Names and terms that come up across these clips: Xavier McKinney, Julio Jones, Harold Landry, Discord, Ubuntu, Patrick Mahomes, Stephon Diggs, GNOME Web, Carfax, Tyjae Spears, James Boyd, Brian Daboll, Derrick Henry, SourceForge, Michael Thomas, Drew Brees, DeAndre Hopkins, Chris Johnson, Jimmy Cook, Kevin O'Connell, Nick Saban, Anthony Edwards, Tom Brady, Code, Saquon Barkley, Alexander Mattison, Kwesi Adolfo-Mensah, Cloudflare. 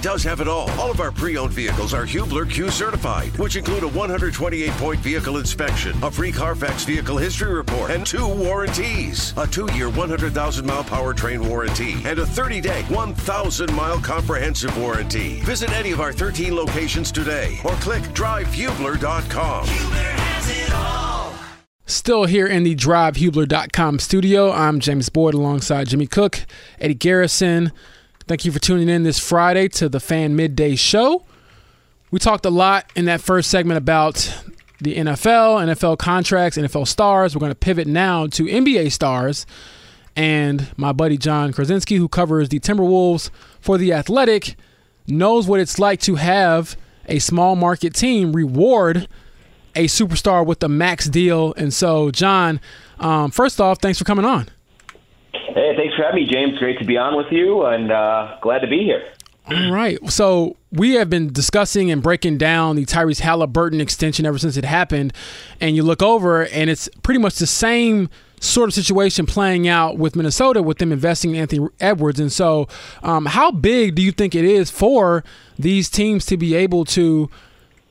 does have it all. All of our pre-owned vehicles are Hubler Q certified, which include a 128-point vehicle inspection, a free Carfax vehicle history report, and two warranties. A 2-year, 100,000-mile powertrain warranty, and a 30-day, 1,000-mile comprehensive warranty. Visit any of our 13 locations today, or click drivehubler.com. Hubler has it all. Still here in the DriveHubler.com studio. I'm James Boyd alongside Jimmy Cook, Eddie Garrison. Thank you for tuning in this Friday to the Fan Midday Show. We talked a lot in that first segment about the NFL, NFL contracts, NFL stars. We're going to pivot now to NBA stars. And my buddy Jon Krawczynski, who covers the Timberwolves for The Athletic, knows what it's like to have a small market team reward a superstar with the max deal. And so, John, first off, thanks for coming on. Hey, thanks for having me, James. Great to be on with you, and glad to be here. All right. So we have been discussing and breaking down the Tyrese Haliburton extension ever since it happened, and you look over, and it's pretty much the same sort of situation playing out with Minnesota, with them investing in Anthony Edwards. And so how big do you think it is for these teams to be able to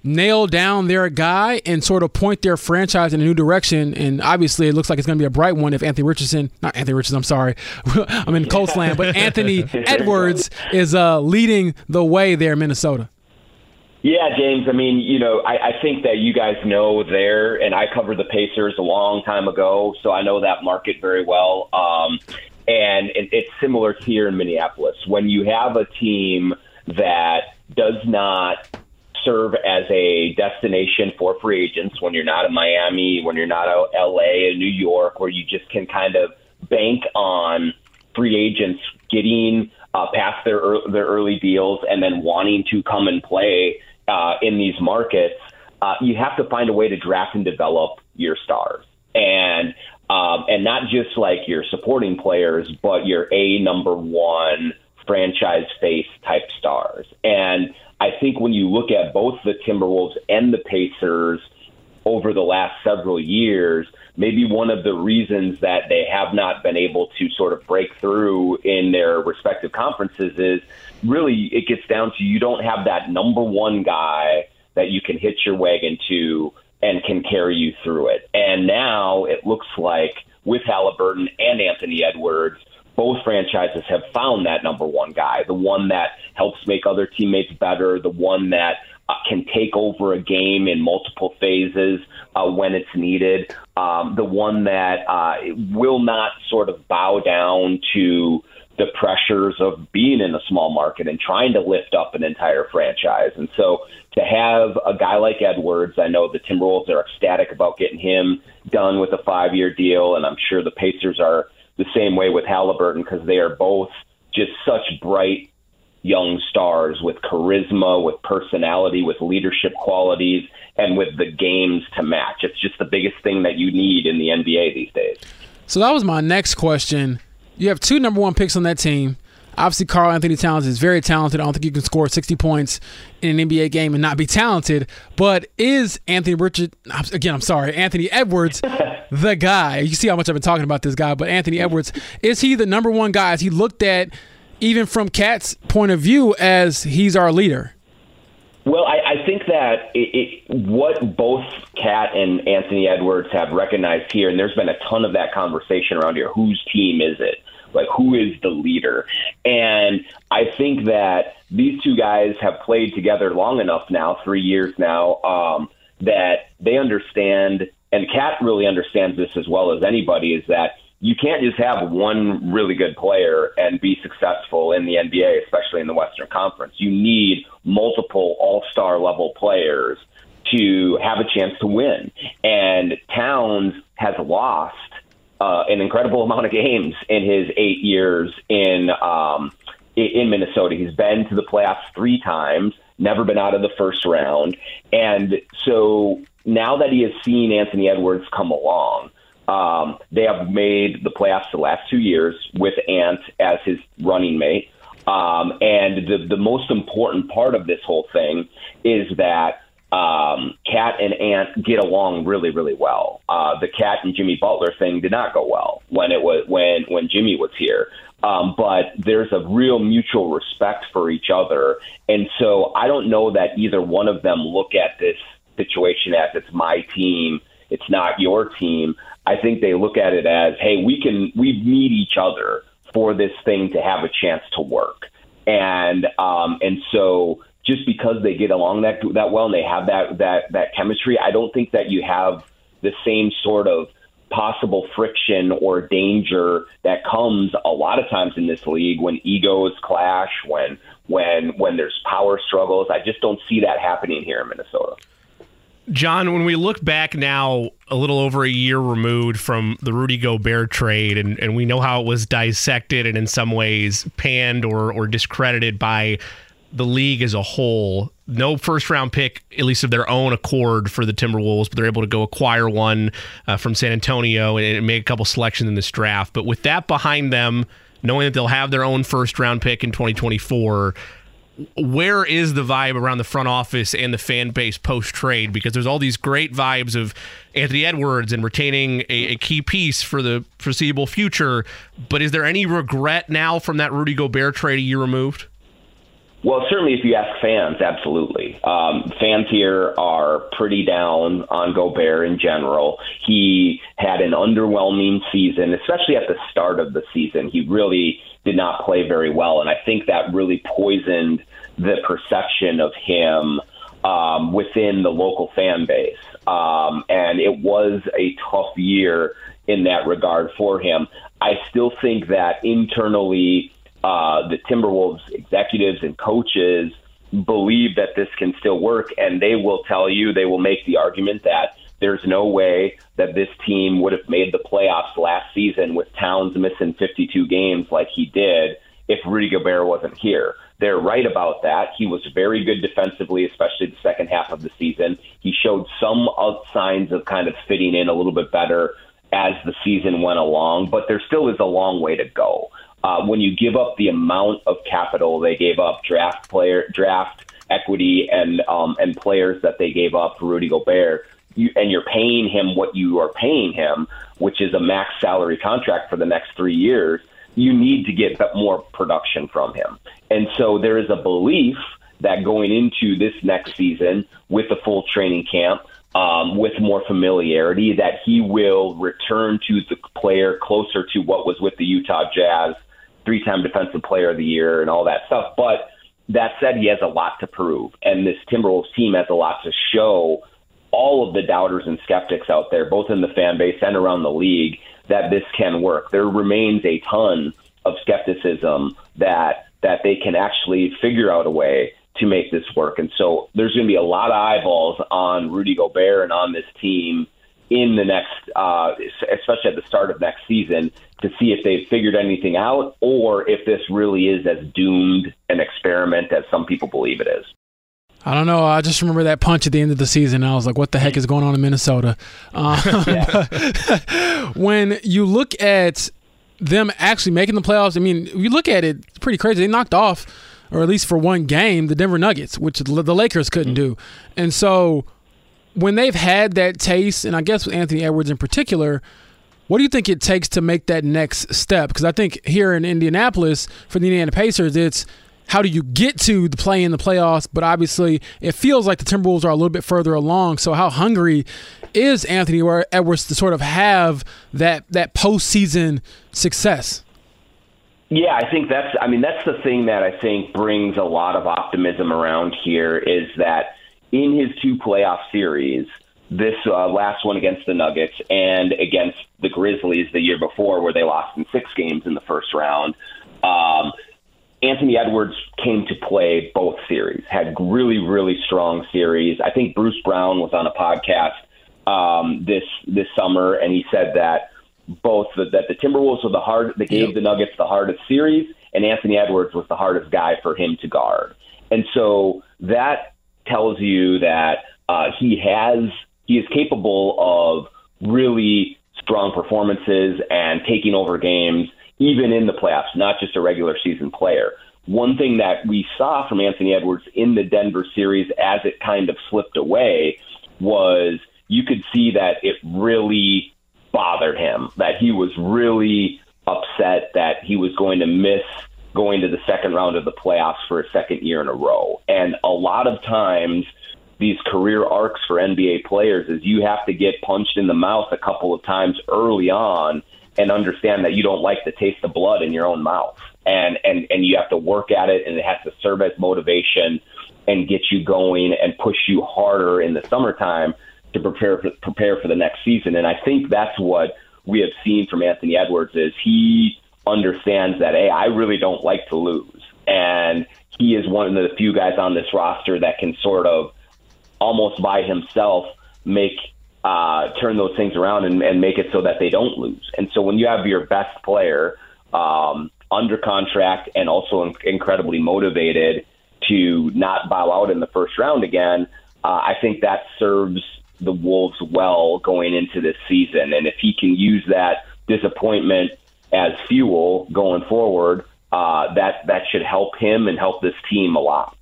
nail down their guy and sort of point their franchise in a new direction? And obviously it looks like it's going to be a bright one if Anthony Edwards is leading the way there in Minnesota. Yeah, James, I mean, you know, I think that you guys know there, and I covered the Pacers a long time ago, so I know that market very well. And it's similar to here in Minneapolis. When you have a team that does not serve as a destination for free agents, when you're not in Miami, when you're not out LA and New York, where you just can kind of bank on free agents getting past their early deals and then wanting to come and play in these markets, you have to find a way to draft and develop your stars. And not just like your supporting players, but your a number one franchise face type stars. And I think when you look at both the Timberwolves and the Pacers over the last several years, maybe one of the reasons that they have not been able to sort of break through in their respective conferences is really it gets down to you don't have that number one guy that you can hitch your wagon to and can carry you through it. And now it looks like with Haliburton and Anthony Edwards, both franchises have found that number one guy, the one that helps make other teammates better, the one that can take over a game in multiple phases when it's needed, the one that will not sort of bow down to the pressures of being in a small market and trying to lift up an entire franchise. And so to have a guy like Edwards, I know the Timberwolves are ecstatic about getting him done with a 5-year deal, and I'm sure the Pacers are the same way with Haliburton, because they are both just such bright young stars with charisma, with personality, with leadership qualities, and with the games to match. It's just the biggest thing that you need in the NBA these days. So that was my next question. You have two number one picks on that team. Obviously, Karl-Anthony Towns is very talented. I don't think you can score 60 points in an NBA game and not be talented. But is Anthony Edwards the guy? You see how much I've been talking about this guy. But Anthony Edwards, is he the number one guy? Is he looked at, even from Cat's point of view, as he's our leader? Well, I think that what both Cat and Anthony Edwards have recognized here, and there's been a ton of that conversation around here, whose team is it? Like, who is the leader? And I think that these two guys have played together long enough now, 3 years now, that they understand, and Cat really understands this as well as anybody, is that you can't just have one really good player and be successful in the NBA, especially in the Western Conference. You need multiple all-star level players to have a chance to win. And Towns has lost an incredible amount of games in his 8 years in Minnesota. He's been to the playoffs 3 times, never been out of the first round. And so now that he has seen Anthony Edwards come along, they have made the playoffs the last 2 years with Ant as his running mate. And the most important part of this whole thing is that Cat and Ant get along really, really well. The Cat and Jimmy Butler thing did not go well. when it was when Jimmy was here. But there's a real mutual respect for each other. And so I don't know that either one of them look at this situation as it's my team, it's not your team. I think they look at it as, hey, we need each other for this thing to have a chance to work. And so just because they get along that well and they have that chemistry, I don't think that you have the same sort of possible friction or danger that comes a lot of times in this league when egos clash, when there's power struggles. I just don't see that happening here in Minnesota. Jon, when we look back now a little over a year removed from the Rudy Gobert trade, and we know how it was dissected and in some ways panned or discredited by the league as a whole, no first-round pick, at least of their own accord for the Timberwolves, but they're able to go acquire one from San Antonio and make a couple selections in this draft. But with that behind them, knowing that they'll have their own first-round pick in 2024, where is the vibe around the front office and the fan base post-trade? Because there's all these great vibes of Anthony Edwards and retaining a key piece for the foreseeable future. But is there any regret now from that Rudy Gobert trade a year removed? Well, certainly if you ask fans, absolutely. Fans here are pretty down on Gobert in general. He had an underwhelming season, especially at the start of the season. He really did not play very well, and I think that really poisoned the perception of him within the local fan base. And it was a tough year in that regard for him. I still think that internally, the Timberwolves executives and coaches believe that this can still work, and they will tell you, they will make the argument that there's no way that this team would have made the playoffs last season with Towns missing 52 games like he did if Rudy Gobert wasn't here. They're right about that. He was very good defensively, especially the second half of the season. He showed some signs of kind of fitting in a little bit better as the season went along, but there still is a long way to go. When you give up the amount of capital they gave up, draft equity, and players that they gave up for Rudy Gobert, and you're paying him what you are paying him, which is a max salary contract for the next 3 years, you need to get more production from him. And so there is a belief that going into this next season with a full training camp, with more familiarity, that he will return to the player closer to what was with the Utah Jazz, three-time Defensive Player of the Year and all that stuff. But that said, he has a lot to prove, and this Timberwolves team has a lot to show all of the doubters and skeptics out there, both in the fan base and around the league, that this can work. There remains a ton of skepticism that they can actually figure out a way to make this work. And so there's going to be a lot of eyeballs on Rudy Gobert and on this team in the next, especially at the start of next season, to see if they've figured anything out or if this really is as doomed an experiment as some people believe it is. I don't know. I just remember that punch at the end of the season. I was like, what the heck is going on in Minnesota? When you look at them actually making the playoffs, I mean, you look at it, it's pretty crazy. They knocked off, or at least for one game, the Denver Nuggets, which the Lakers couldn't do. And so when they've had that taste, and I guess with Anthony Edwards in particular, what do you think it takes to make that next step? Because I think here in Indianapolis, for the Indiana Pacers, it's how do you get to the play in the playoffs? But obviously it feels like the Timberwolves are a little bit further along. So how hungry is Anthony Edwards to sort of have that postseason success? Yeah, I think that's the thing that I think brings a lot of optimism around here, is that in his two playoff series, this last one against the Nuggets and against the Grizzlies the year before, where they lost in 6 games in the first round, Anthony Edwards came to play both series, had really, really strong series. I think Bruce Brown was on a podcast this summer, and he said that the Timberwolves were they gave the Nuggets the hardest series, and Anthony Edwards was the hardest guy for him to guard. And so that tells you that he is capable of really strong performances and taking over games, even in the playoffs, not just a regular season player. One thing that we saw from Anthony Edwards in the Denver series, as it kind of slipped away, was you could see that it really bothered fired him, that he was really upset that he was going to miss going to the second round of the playoffs for a second year in a row. And a lot of times these career arcs for NBA players is you have to get punched in the mouth a couple of times early on and understand that you don't like the taste of blood in your own mouth. And you have to work at it, and it has to serve as motivation and get you going and push you harder in the summertime to prepare for the next season. And I think that's what we have seen from Anthony Edwards is he understands that, hey, I really don't like to lose. And he is one of the few guys on this roster that can sort of almost by himself turn those things around and make it so that they don't lose. And so when you have your best player under contract and also incredibly motivated to not bow out in the first round again, I think that serves the Wolves well going into this season. And if he can use that disappointment as fuel going forward, that should help him and help this team a lot.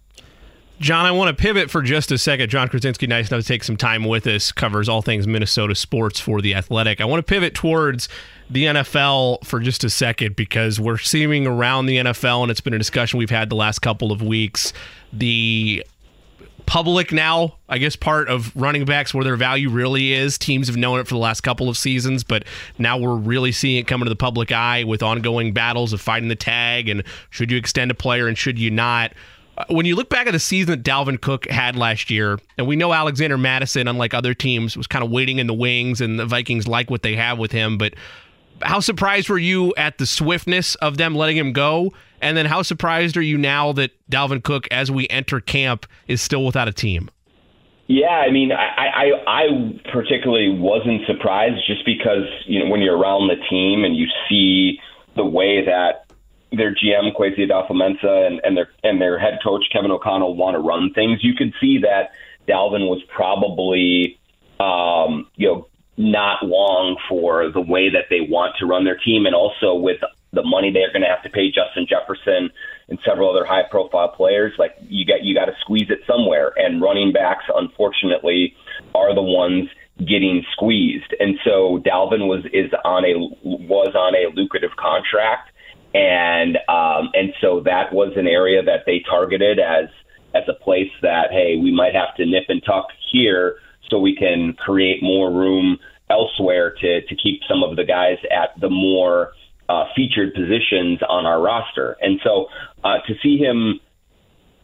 Jon, I want to pivot for just a second. Jon Krawczynski, nice enough to take some time with us, covers all things Minnesota sports for The Athletic. I want to pivot towards the NFL for just a second because we're seeming around the NFL, and it's been a discussion we've had the last couple of weeks. The public now, I guess, part of running backs where their value really is. Teams have known it for the last couple of seasons, but now we're really seeing it come into the public eye with ongoing battles of fighting the tag and should you extend a player and should you not. When you look back at the season that Dalvin Cook had last year, and we know Alexander Mattison, unlike other teams, was kind of waiting in the wings, and the Vikings like what they have with him, but how surprised were you at the swiftness of them letting him go? And then how surprised are you now that Dalvin Cook, as we enter camp, is still without a team? Yeah, I mean, I particularly wasn't surprised just because, you know, when you're around the team and you see the way that their GM, Kwesi Adolfo-Mensah, and their head coach, Kevin O'Connell, want to run things, you could see that Dalvin was probably, not long for the way that they want to run their team. And also with the money they're going to have to pay Justin Jefferson and several other high profile players, like you got to squeeze it somewhere. And running backs, unfortunately, are the ones getting squeezed. And so Dalvin was on a lucrative contract. And so that was an area that they targeted as a place that, hey, we might have to nip and tuck here so we can create more room elsewhere to keep some of the guys at the more featured positions on our roster. And so to see him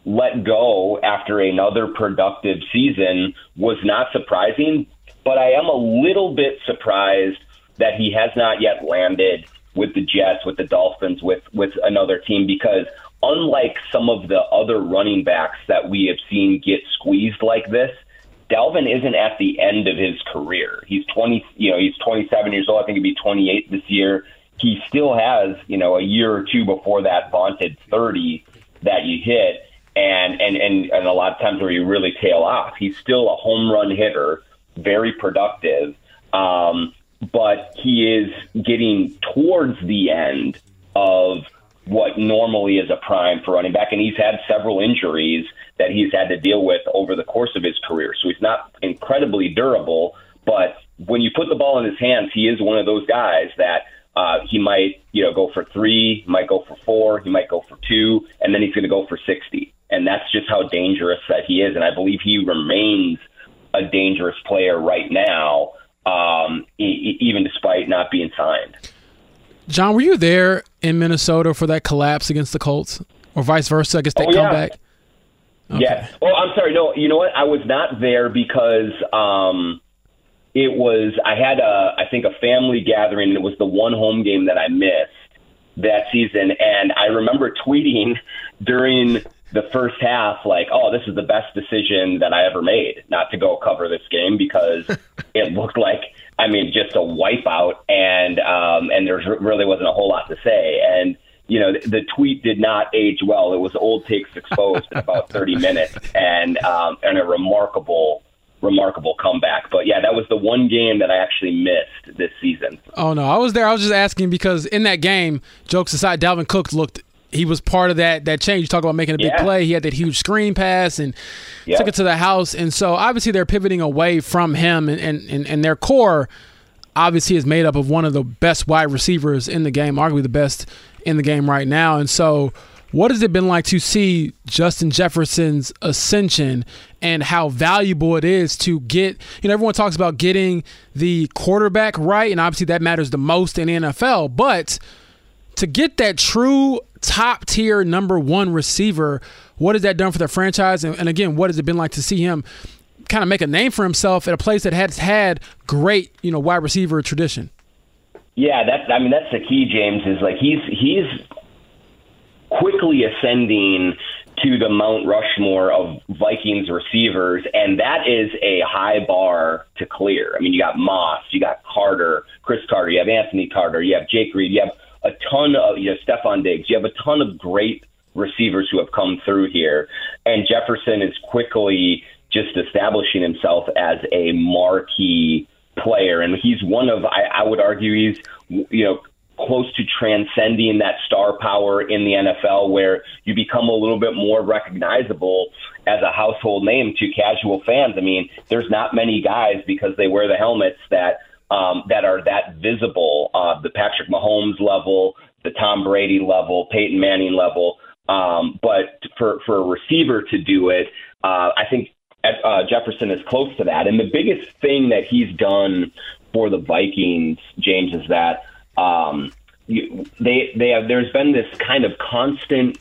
let go after another productive season was not surprising, but I am a little bit surprised that he has not yet landed with the Jets, with the Dolphins, with another team, because unlike some of the other running backs that we have seen get squeezed like this, Dalvin isn't at the end of his career. He's 27 years old. I think he'd be 28 this year. He still has, a year or two before that vaunted 30 that you hit, and a lot of times where you really tail off. He's still a home run hitter, very productive, but he is getting towards the end of what normally is a prime for running back, and he's had several injuries that he's had to deal with over the course of his career. So he's not incredibly durable, but when you put the ball in his hands, he is one of those guys that he might, go for 3, might go for 4, he might go for 2, and then he's going to go for 60. And that's just how dangerous that he is. And I believe he remains a dangerous player right now, even despite not being signed. Jon, were you there in Minnesota for that collapse against the Colts, or vice versa? I guess that comeback. Okay. Yeah. Well, I'm sorry. No, you know what? I was not there because I had a family gathering, and it was the one home game that I missed that season. And I remember tweeting during the first half, like, oh, this is the best decision that I ever made, not to go cover this game, because it looked like, just a wipeout, and there really wasn't a whole lot to say. And, the tweet did not age well. It was old takes exposed in about 30 minutes, and a remarkable comeback. But, yeah, that was the one game that I actually missed this season. Oh, no, I was there. I was just asking because in that game, jokes aside, Dalvin Cook looked – he was part of that change. You talk about making a big play. He had that huge screen pass and took it to the house. And so obviously they're pivoting away from him and their core. obviously is made up of one of the best wide receivers in the game, arguably the best in the game right now. And so what has it been like to see Justin Jefferson's ascension and how valuable it is to get, you know, everyone talks about getting the quarterback right, and obviously that matters the most in the NFL, but to get that true top-tier number one receiver, what has that done for the franchise? And again, what has it been like to see him kind of make a name for himself at a place that has had great, you know, wide receiver tradition? Yeah, that's the key, James, is like he's quickly ascending to the Mount Rushmore of Vikings receivers, and that is a high bar to clear. I mean, you got Moss, you got Carter, Chris Carter, you have Anthony Carter, you have Jake Reed, you have a ton of, you know, Stephon Diggs, you have a ton of great receivers who have come through here, and Jefferson is quickly just establishing himself as a marquee player. And he's one of, I would argue, he's, you know, close to transcending that star power in the NFL, where you become a little bit more recognizable as a household name to casual fans. I mean, there's not many guys, because they wear the helmets, that are that visible, the Patrick Mahomes level, the Tom Brady level, Peyton Manning level. But for a receiver to do it, I think Jefferson is close to that. And the biggest thing that he's done for the Vikings, James, is that there's been this kind of constant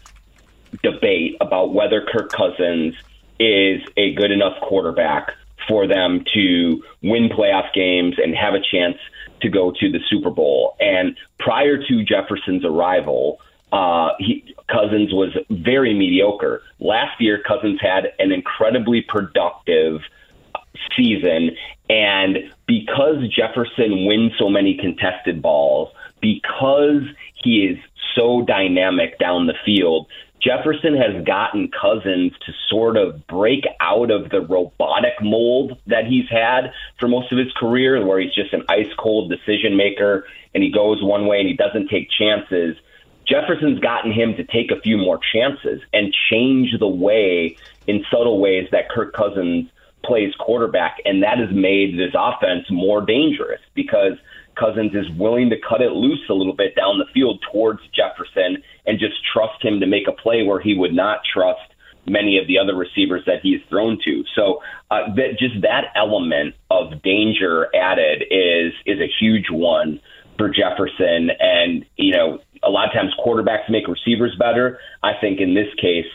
debate about whether Kirk Cousins is a good enough quarterback for them to win playoff games and have a chance to go to the Super Bowl. And prior to Jefferson's arrival, Cousins was very mediocre. Last year, Cousins had an incredibly productive season, and because Jefferson wins so many contested balls, because he is so dynamic down the field, Jefferson has gotten Cousins to sort of break out of the robotic mold that he's had for most of his career, where he's just an ice-cold decision maker and he goes one way and he doesn't take chances. Jefferson's gotten him to take a few more chances and change the way, in subtle ways, that Kirk Cousins plays quarterback, and that has made this offense more dangerous because Cousins is willing to cut it loose a little bit down the field towards Jefferson and just trust him to make a play where he would not trust many of the other receivers that he's thrown to. So just that element of danger added is a huge one for Jefferson. And, you know, a lot of times quarterbacks make receivers better. I think in this case,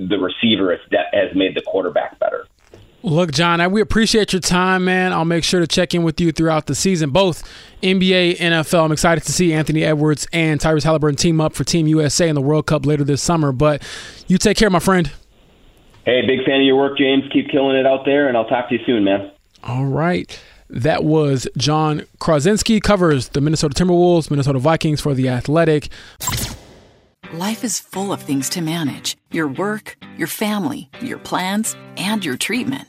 the receiver has made the quarterback better. Look, Jon, we appreciate your time, man. I'll make sure to check in with you throughout the season, both NBA, NFL. I'm excited to see Anthony Edwards and Tyrese Haliburton team up for Team USA in the World Cup later this summer. But you take care, my friend. Hey, big fan of your work, James. Keep killing it out there, and I'll talk to you soon, man. All right. That was Jon Krawczynski, covers the Minnesota Timberwolves, Minnesota Vikings for The Athletic. Life is full of things to manage. Your work, your family, your plans, and your treatment.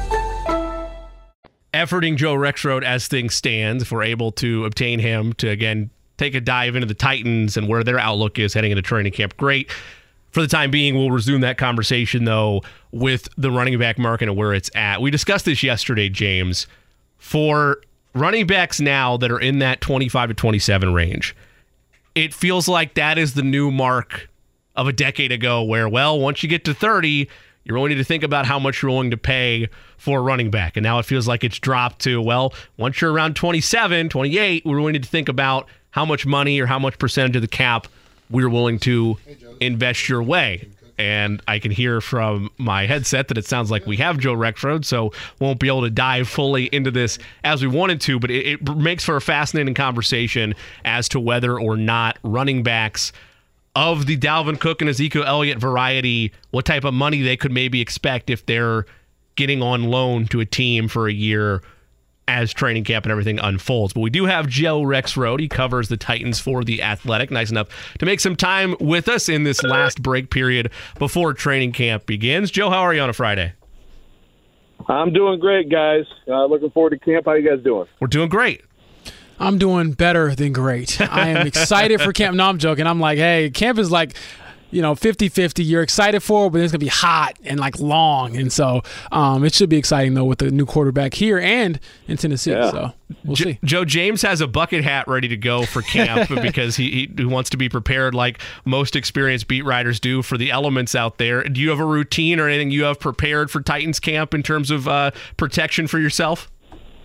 Efforting Joe Rexrode as things stand, if we're able to obtain him to, again, take a dive into the Titans and where their outlook is heading into training camp. Great. For the time being, we'll resume that conversation, though, with the running back market and where it's at. We discussed this yesterday, James. For running backs now that are in that 25 to 27 range, it feels like that is the new mark of a decade ago where, well, once you get to 30, you really need to think about how much you're willing to pay for a running back. And now it feels like it's dropped to, well, once you're around 27, 28, we really need to think about how much money or how much percentage of the cap we're willing to invest your way. and I can hear from my headset that it sounds like we have Joe Rexrode, so won't be able to dive fully into this as we wanted to, but it makes for a fascinating conversation as to whether or not running backs of the Dalvin Cook and Ezekiel Elliott variety, what type of money they could maybe expect if they're getting on loan to a team for a year as training camp and everything unfolds. But we do have Joe Rexrode. He covers the Titans for The Athletic. Nice enough to make some time with us in this last break period before training camp begins. Joe, how are you on a Friday? I'm doing great, guys. Looking forward to camp. How you guys doing? We're doing great. I'm doing better than great. I am excited for camp. No, I'm joking. I'm like, hey, camp is like, 50-50. You're excited for it, but it's going to be hot and like long. And so it should be exciting, though, with the new quarterback here and in Tennessee. Yeah. So we'll see. Joe James has a bucket hat ready to go for camp because he wants to be prepared like most experienced beat writers do for the elements out there. Do you have a routine or anything you have prepared for Titans camp in terms of protection for yourself?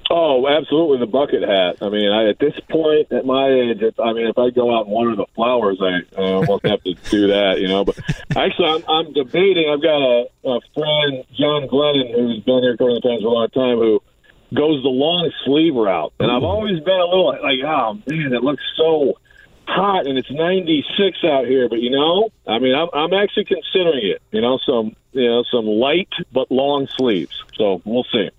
Oh, absolutely, the bucket hat. I mean, at this point, at my age, if I go out and water the flowers, I almost have to do that, But actually, I'm debating. I've got a friend, John Glennon, who's been here covering the Titans for a long time, who goes the long sleeve route. And I've always been a little like, oh, man, it looks so hot, and it's 96 out here. But, I'm actually considering it, some light but long sleeves. So we'll see.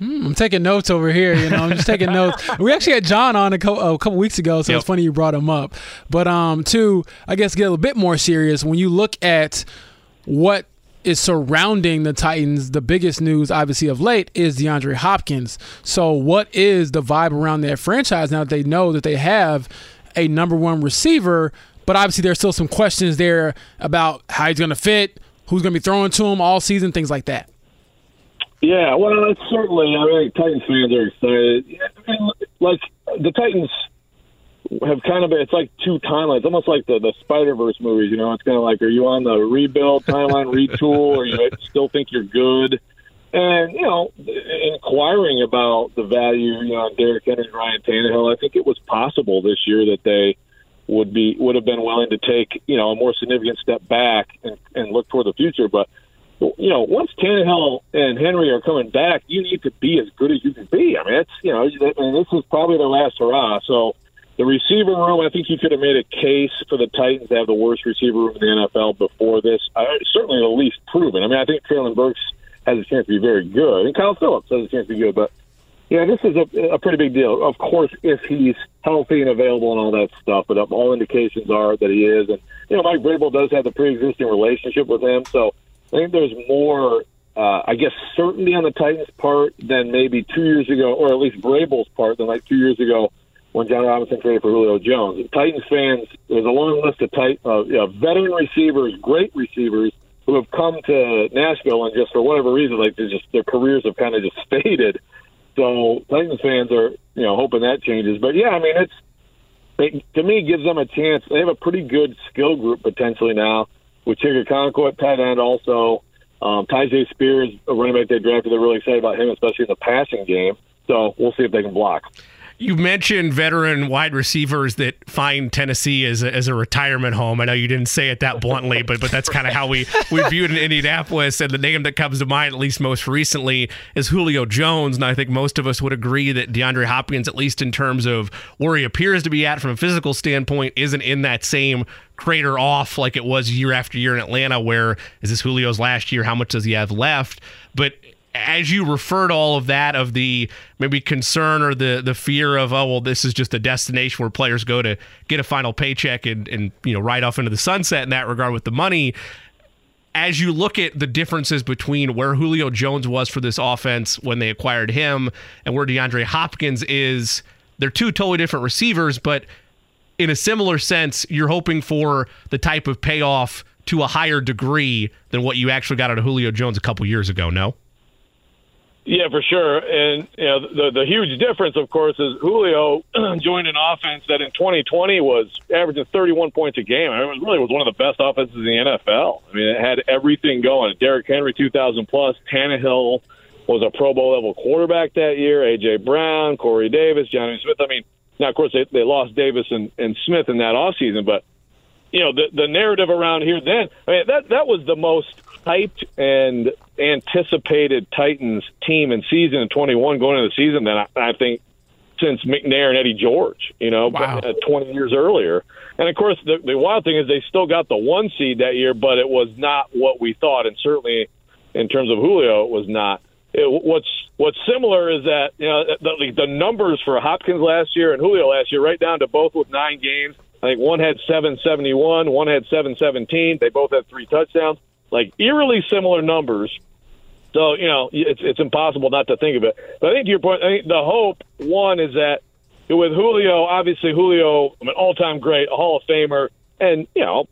I'm taking notes over here, I'm just taking notes. We actually had John on a couple weeks ago, so It's funny you brought him up. But to, I guess, get a little bit more serious, when you look at what is surrounding the Titans, the biggest news, obviously, of late is DeAndre Hopkins. So what is the vibe around that franchise now that they know that they have a number one receiver, but obviously there's still some questions there about how he's going to fit, who's going to be throwing to him all season, things like that. Yeah, well, it's certainly. I mean, Titans fans are excited. I mean, like the Titans have kind of been. It's like two timelines, almost like the Spider-Verse movies. It's kind of like, are you on the rebuild timeline, retool, or you still think you're good? And inquiring about the value, Derrick Henry and Ryan Tannehill. I think it was possible this year that they would have been willing to take a more significant step back and look toward the future, but. Once Tannehill and Henry are coming back, you need to be as good as you can be. I mean, that's this is probably their last hurrah. So the receiver room, I think you could have made a case for the Titans to have the worst receiver room in the NFL before this. Certainly the least proven. I mean, I think Traylon Burks has a chance to be very good, and Kyle Phillips has a chance to be good. But, this is a pretty big deal. Of course, if he's healthy and available and all that stuff, but all indications are that he is. And, Mike Vrabel does have the pre-existing relationship with him, so I think there's more, certainty on the Titans' part than maybe 2 years ago, or at least Vrabel's part than like 2 years ago when John Robinson traded for Julio Jones. And Titans fans, there's a long list of veteran receivers, great receivers, who have come to Nashville and just for whatever reason, like their careers have kind of just faded. So Titans fans are, hoping that changes. But yeah, I mean, it to me gives them a chance. They have a pretty good skill group potentially now. With Chigga Conquet, tight end also. Tyjae Spears, a running back they drafted, they're really excited about him, especially in the passing game. So we'll see if they can block. You mentioned veteran wide receivers that find Tennessee as a retirement home. I know you didn't say it that bluntly, but that's kind of how we viewed in Indianapolis. And the name that comes to mind, at least most recently, is Julio Jones. And I think most of us would agree that DeAndre Hopkins, at least in terms of where he appears to be at from a physical standpoint, isn't in that same crater off like it was year after year in Atlanta, where is this Julio's last year? How much does he have left? But as you refer to all of that, of the maybe concern or the fear of, this is just a destination where players go to get a final paycheck and ride off into the sunset in that regard with the money. As you look at the differences between where Julio Jones was for this offense when they acquired him and where DeAndre Hopkins is, they're two totally different receivers, but in a similar sense, you're hoping for the type of payoff to a higher degree than what you actually got out of Julio Jones a couple years ago, no? Yeah, for sure. And the huge difference, of course, is Julio joined an offense that in 2020 was averaging 31 points a game. I mean, it really was one of the best offenses in the NFL. I mean, it had everything going. Derrick Henry, 2,000-plus. Tannehill was a Pro Bowl-level quarterback that year. A.J. Brown, Corey Davis, Johnny Smith. I mean, now, of course, they lost Davis and Smith in that offseason, but you know, the narrative around here then, I mean, that was the most hyped and anticipated Titans team in season in 21 going into the season than I think since McNair and Eddie George, you know, wow. 20 years earlier. And, of course, the wild thing is they still got the one seed that year, but it was not what we thought, and certainly in terms of Julio, it was not. What's similar is that, you know, the numbers for Hopkins last year and Julio last year, right down to both with 9 games. I think one had 771, one had 717. They both had 3 touchdowns. Like, eerily similar numbers. So, you know, it's impossible not to think of it. But I think to your point, I think the hope, one, is that with Julio, obviously Julio, an all-time great, a Hall of Famer, and, you know,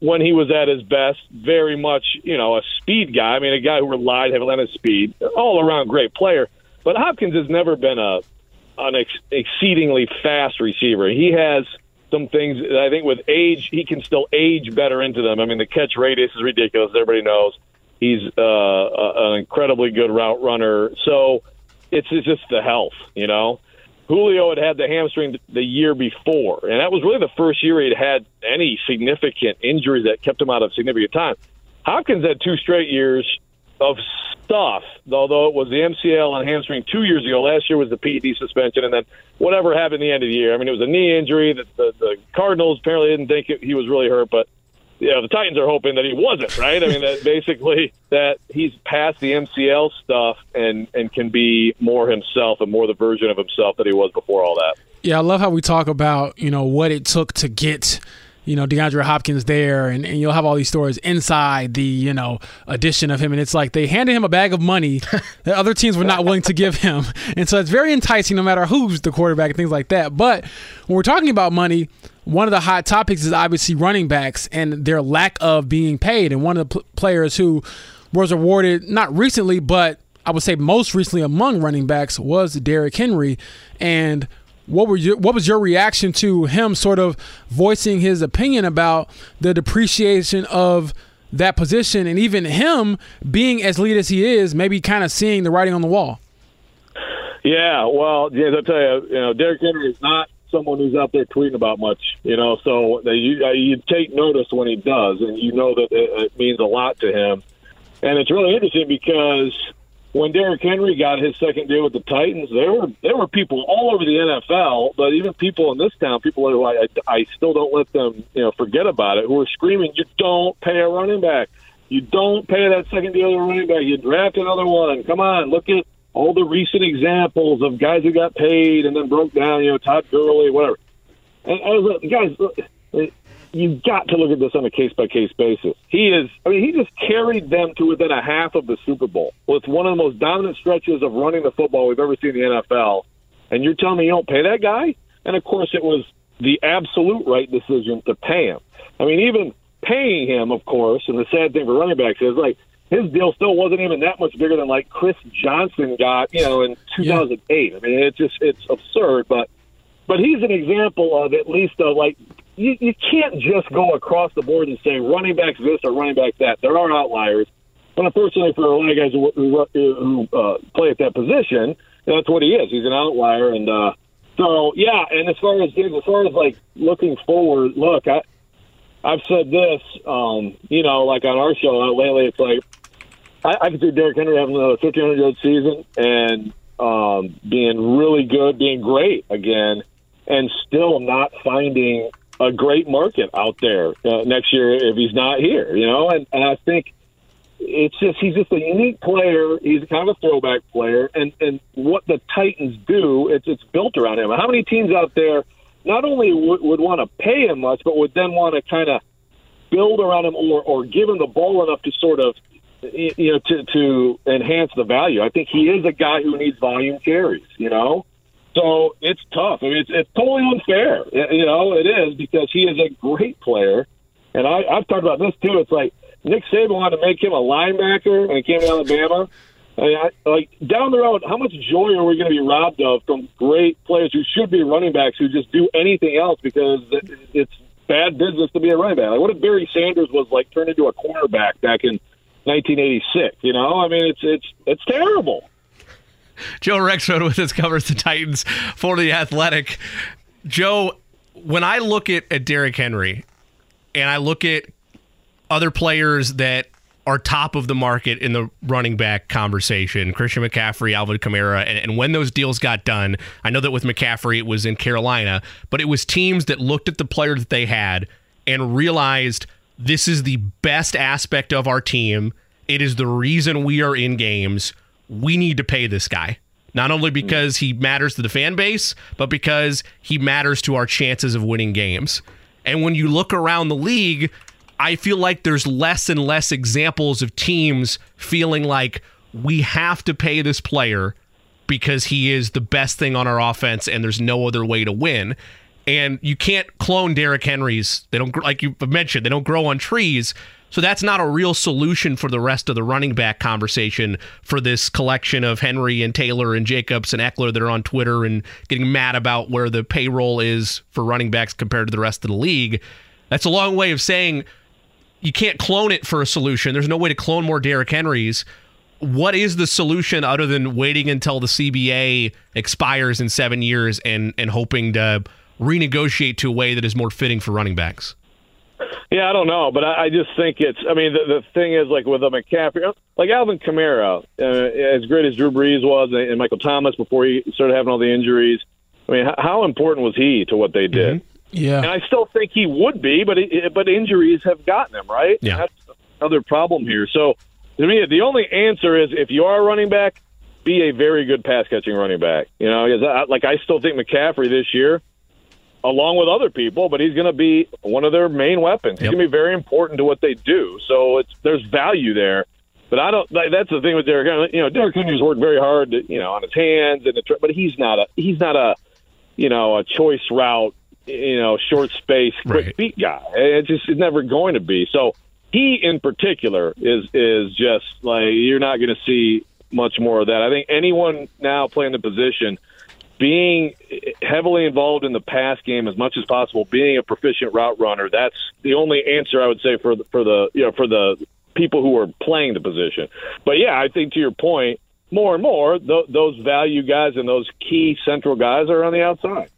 when he was at his best, very much, you know, a speed guy. I mean, a guy who relied heavily on his speed, all-around great player. But Hopkins has never been an exceedingly fast receiver. He has some things that I think with age, he can still age better into them. I mean, the catch radius is ridiculous. Everybody knows. He's an incredibly good route runner. So it's just the health, you know. Julio had the hamstring the year before, and that was really the first year he'd had any significant injuries that kept him out of significant time. Hopkins had 2 straight years of stuff, although it was the MCL and hamstring 2 years ago. Last year was the PED suspension, and then whatever happened at the end of the year. I mean, it was a knee injury that the Cardinals apparently didn't think he was really hurt, but you know, the Titans are hoping that he wasn't, right? I mean, that basically that he's past the MCL stuff and can be more himself and more the version of himself that he was before all that. Yeah, I love how we talk about, you know, what it took to get, you know, DeAndre Hopkins there, and you'll have all these stories inside the, you know, addition of him. And it's like they handed him a bag of money that other teams were not willing to give him. And so it's very enticing no matter who's the quarterback and things like that. But when we're talking about money, one of the hot topics is obviously running backs and their lack of being paid. And one of the players who was awarded, not recently, but I would say most recently among running backs, was Derrick Henry. And what was your reaction to him sort of voicing his opinion about the depreciation of that position and even him being as lead as he is, maybe kind of seeing the writing on the wall? Yeah, well, I'll tell you, Derrick Henry is not someone who's out there tweeting about much, you know, so you take notice when he does, and you know that it means a lot to him. And it's really interesting because when Derrick Henry got his second deal with the Titans, there were people all over the NFL, but even people in this town, people who I still don't let them, you know, forget about it, who were screaming, you don't pay a running back. You don't pay that second deal to a running back. You draft another one. Come on, look at all the recent examples of guys who got paid and then broke down, you know, Todd Gurley, whatever. And I was like, guys, look, you've got to look at this on a case-by-case basis. He just carried them to within a half of the Super Bowl with one of the most dominant stretches of running the football we've ever seen in the NFL. And you're telling me you don't pay that guy? And, of course, it was the absolute right decision to pay him. I mean, even paying him, of course, and the sad thing for running backs is, like, his deal still wasn't even that much bigger than, like, Chris Johnson got, you know, in 2008. Yeah. I mean, it's absurd. But he's an example of at least, like, you can't just go across the board and say running backs this or running backs that. There are outliers. But unfortunately for a lot of guys who play at that position, that's what he is. He's an outlier. And so, yeah, and as far as like, looking forward, look, I've said this, you know, like on our show lately, it's like, I could see Derrick Henry having another 1,500-yard season and being really good, being great again, and still not finding a great market out there next year if he's not here, you know? And I think he's just a unique player. He's kind of a throwback player. And what the Titans do, it's built around him. How many teams out there not only would want to pay him much, but would then want to kind of build around him or give him the ball enough to sort of, you know, to enhance the value? I think he is a guy who needs volume carries, you know? So it's tough. I mean, it's totally unfair. You know, it is, because he is a great player. And I've talked about this, too. It's like Nick Saban wanted to make him a linebacker when he came to Alabama. I mean, like, down the road, how much joy are we going to be robbed of from great players who should be running backs who just do anything else because it's bad business to be a running back? Like, what if Barry Sanders was, like, turned into a cornerback back in 1986? You know, I mean, it's terrible. Joe Rexrode with us, covers the Titans for The Athletic. Joe, when I look at Derrick Henry, and I look at other players that are top of the market in the running back conversation, Christian McCaffrey, Alvin Kamara, and when those deals got done, I know that with McCaffrey it was in Carolina, but it was teams that looked at the player that they had and realized this is the best aspect of our team. It is the reason we are in games. We need to pay this guy. Not only because he matters to the fan base, but because he matters to our chances of winning games. And when you look around the league, I feel like there's less and less examples of teams feeling like we have to pay this player because he is the best thing on our offense and there's no other way to win. And you can't clone Derrick Henry's. They don't, like you mentioned, they don't grow on trees. So that's not a real solution for the rest of the running back conversation for this collection of Henry and Taylor and Jacobs and Eckler that are on Twitter and getting mad about where the payroll is for running backs compared to the rest of the league. That's a long way of saying you can't clone it for a solution. There's no way to clone more Derrick Henrys. What is the solution other than waiting until the CBA expires in 7 years and hoping to renegotiate to a way that is more fitting for running backs? Yeah, I don't know, but I just think it's – I mean, the thing is, like, with a McCaffrey – like, Alvin Kamara, as great as Drew Brees was and Michael Thomas before he started having all the injuries, I mean, how important was he to what they did? Mm-hmm. Yeah. And I still think he would be, but injuries have gotten him, right? Yeah. That's another problem here. So, to me, the only answer is if you are a running back, be a very good pass-catching running back. You know, like, I still think McCaffrey this year – along with other people, but he's going to be one of their main weapons. He's going to be very important to what they do. So there's value there. But I don't. That's the thing with Derrick Henry. You know, Derrick Henry's worked very hard, on his hands, but he's not a choice route, short space, quick feet guy. It's never going to be. So he in particular is just like you're not going to see much more of that. I think anyone now playing the position, being heavily involved in the pass game as much as possible, being a proficient route runner, that's the only answer I would say for the people who are playing the position. But yeah, I think to your point, more and more those value guys and those key central guys are on the outside.